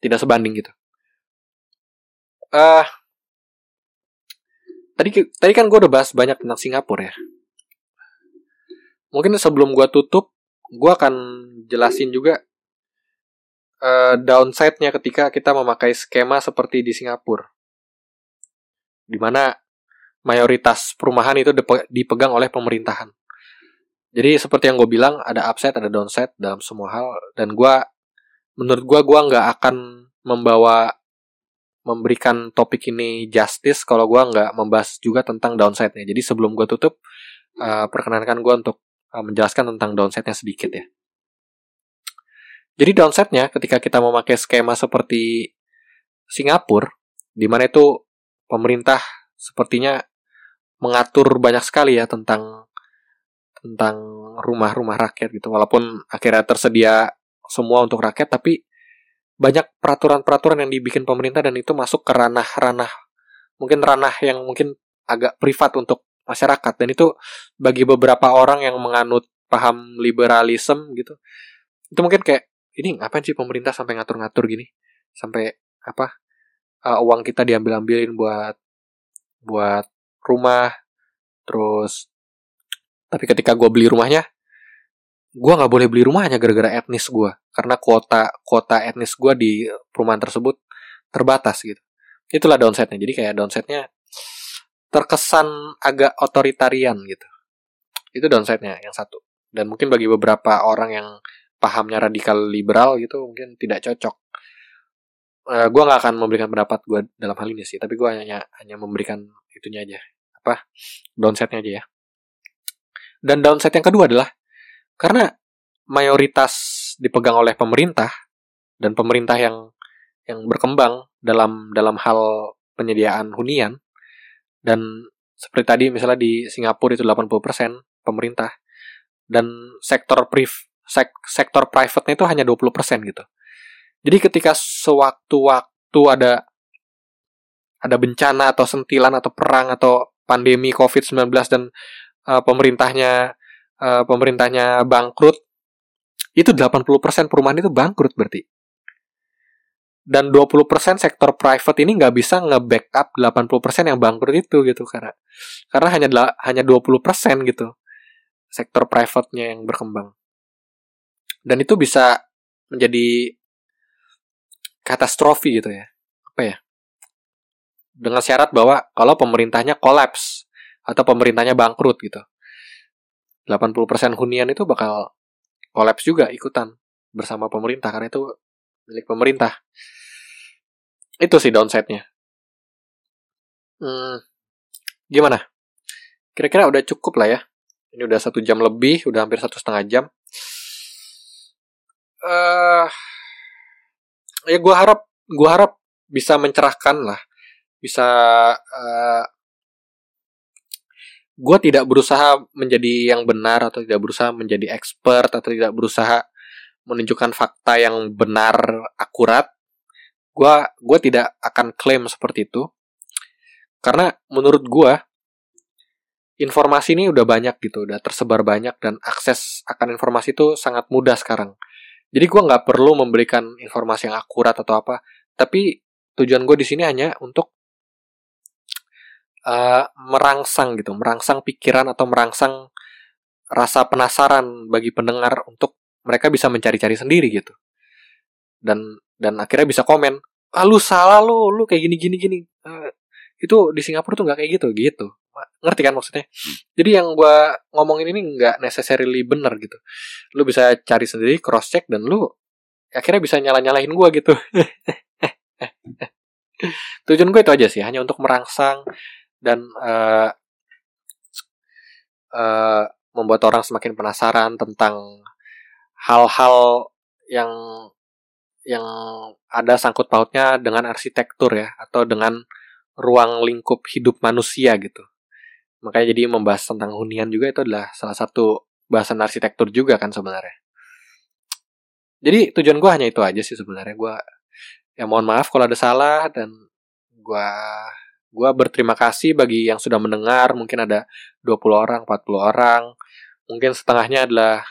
tidak sebanding gitu. Tadi kan gue udah bahas banyak tentang Singapura ya. Mungkin sebelum gue tutup, gue akan jelasin juga downside-nya ketika kita memakai skema seperti di Singapura, dimana mayoritas perumahan itu dipegang oleh pemerintahan. Jadi seperti yang gue bilang, ada upside, ada downside dalam semua hal. Dan menurut gue gak akan memberikan topik ini justice kalau gue gak membahas juga tentang downside-nya. Jadi sebelum gue tutup, perkenankan gue untuk menjelaskan tentang downside-nya sedikit ya. Jadi downside-nya ketika kita memakai skema seperti Singapura, di mana itu pemerintah sepertinya mengatur banyak sekali ya tentang rumah-rumah rakyat gitu. Walaupun akhirnya tersedia semua untuk rakyat, tapi banyak peraturan-peraturan yang dibikin pemerintah dan itu masuk ke ranah-ranah, mungkin ranah yang mungkin agak privat untuk masyarakat. Dan itu bagi beberapa orang yang menganut paham liberalisme gitu, itu mungkin kayak, ini ngapain sih pemerintah sampai ngatur-ngatur gini, sampai apa, uang kita diambil-ambilin buat rumah. Terus tapi ketika gue beli rumahnya, gue nggak boleh beli rumahnya gara-gara etnis gue, karena kuota etnis gue di perumahan tersebut terbatas gitu. Itulah downside-nya. Jadi kayak downside-nya terkesan agak otoritarian gitu. Itu downside-nya yang satu. Dan mungkin bagi beberapa orang yang pahamnya radikal liberal gitu, mungkin tidak cocok. Gue nggak akan memberikan pendapat gue dalam hal ini sih, tapi gue hanya memberikan itunya aja, apa, downside-nya aja ya. Dan downside yang kedua adalah karena mayoritas dipegang oleh pemerintah, dan pemerintah yang berkembang dalam hal penyediaan hunian. Dan seperti tadi misalnya di Singapura itu 80% pemerintah, dan sektor private-nya itu hanya 20% gitu. Jadi ketika sewaktu-waktu ada bencana atau sentilan atau perang atau pandemi COVID-19 dan pemerintahnya bangkrut, itu 80% perumahan itu bangkrut berarti. Dan 20% sektor private ini nggak bisa nge-backup 80% yang bangkrut itu gitu, karena hanya 20% gitu sektor private-nya yang berkembang. Dan itu bisa menjadi katastrofi gitu ya. Apa ya? Dengan syarat bahwa kalau pemerintahnya collapse atau pemerintahnya bangkrut gitu, 80% hunian itu bakal collapse juga ikutan bersama pemerintah, karena itu milik pemerintah. Itu sih downside-nya. Gimana? Kira-kira udah cukup lah ya. Ini udah 1 jam lebih, udah hampir 1,5 jam. Ya gue harap bisa mencerahkan lah. Gue tidak berusaha menjadi yang benar, atau tidak berusaha menjadi expert, atau tidak berusaha menunjukkan fakta yang benar akurat. Gue tidak akan klaim seperti itu, karena menurut gue informasi ini udah banyak gitu, udah tersebar banyak, dan akses akan informasi itu sangat mudah sekarang. Jadi gue nggak perlu memberikan informasi yang akurat atau apa, tapi tujuan gue di sini hanya untuk merangsang gitu, merangsang pikiran atau merangsang rasa penasaran bagi pendengar untuk mereka bisa mencari-cari sendiri gitu, dan akhirnya bisa komen, ah lu salah, lu kayak gini, itu di Singapura tuh nggak kayak gitu, ngerti kan maksudnya? Jadi yang gua ngomongin ini nggak necessarily benar gitu, lu bisa cari sendiri, cross check, dan lu akhirnya bisa nyalahin gua gitu. Tujuan gue itu aja sih, hanya untuk merangsang dan membuat orang semakin penasaran tentang hal-hal yang ada sangkut pautnya dengan arsitektur ya, atau dengan ruang lingkup hidup manusia gitu. Makanya jadi membahas tentang hunian juga itu adalah salah satu bahasan arsitektur juga kan sebenarnya. Jadi tujuan gue hanya itu aja sih sebenarnya. Gue ya mohon maaf kalau ada salah, dan gue berterima kasih bagi yang sudah mendengar. Mungkin ada 20 orang, 40 orang. Mungkin setengahnya adalah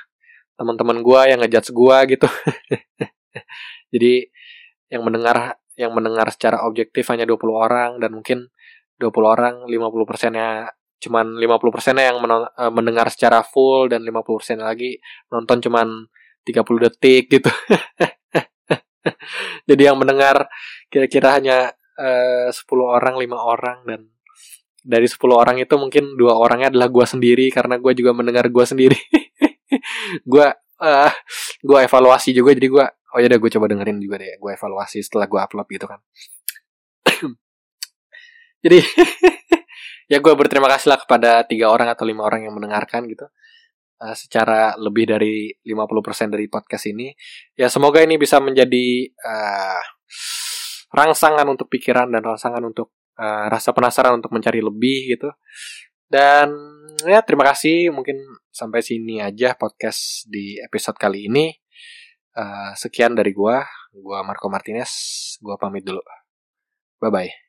teman-teman gue yang ngejudge gue gitu. Jadi yang mendengar secara objektif hanya 20 orang, dan mungkin 20 orang 50%-nya cuman 50%-nya yang mendengar secara full, dan 50%-nya lagi nonton cuman 30 detik gitu. Jadi yang mendengar kira-kira hanya 10 orang, 5 orang, dan dari 10 orang itu mungkin 2 orangnya adalah gue sendiri, karena gue juga mendengar gue sendiri. Gue evaluasi juga, jadi gue, oh yaudah gue coba dengerin juga deh, gue evaluasi setelah gue upload gitu kan. Jadi ya gue berterima kasih lah kepada 3 orang atau 5 orang yang mendengarkan gitu. Secara lebih dari 50% dari podcast ini. Ya semoga ini bisa menjadi rangsangan untuk pikiran, dan rangsangan untuk rasa penasaran untuk mencari lebih gitu. Dan ya terima kasih. Mungkin sampai sini aja podcast di episode kali ini. Sekian dari gua Marco Martinez. Gua pamit dulu. Bye-bye.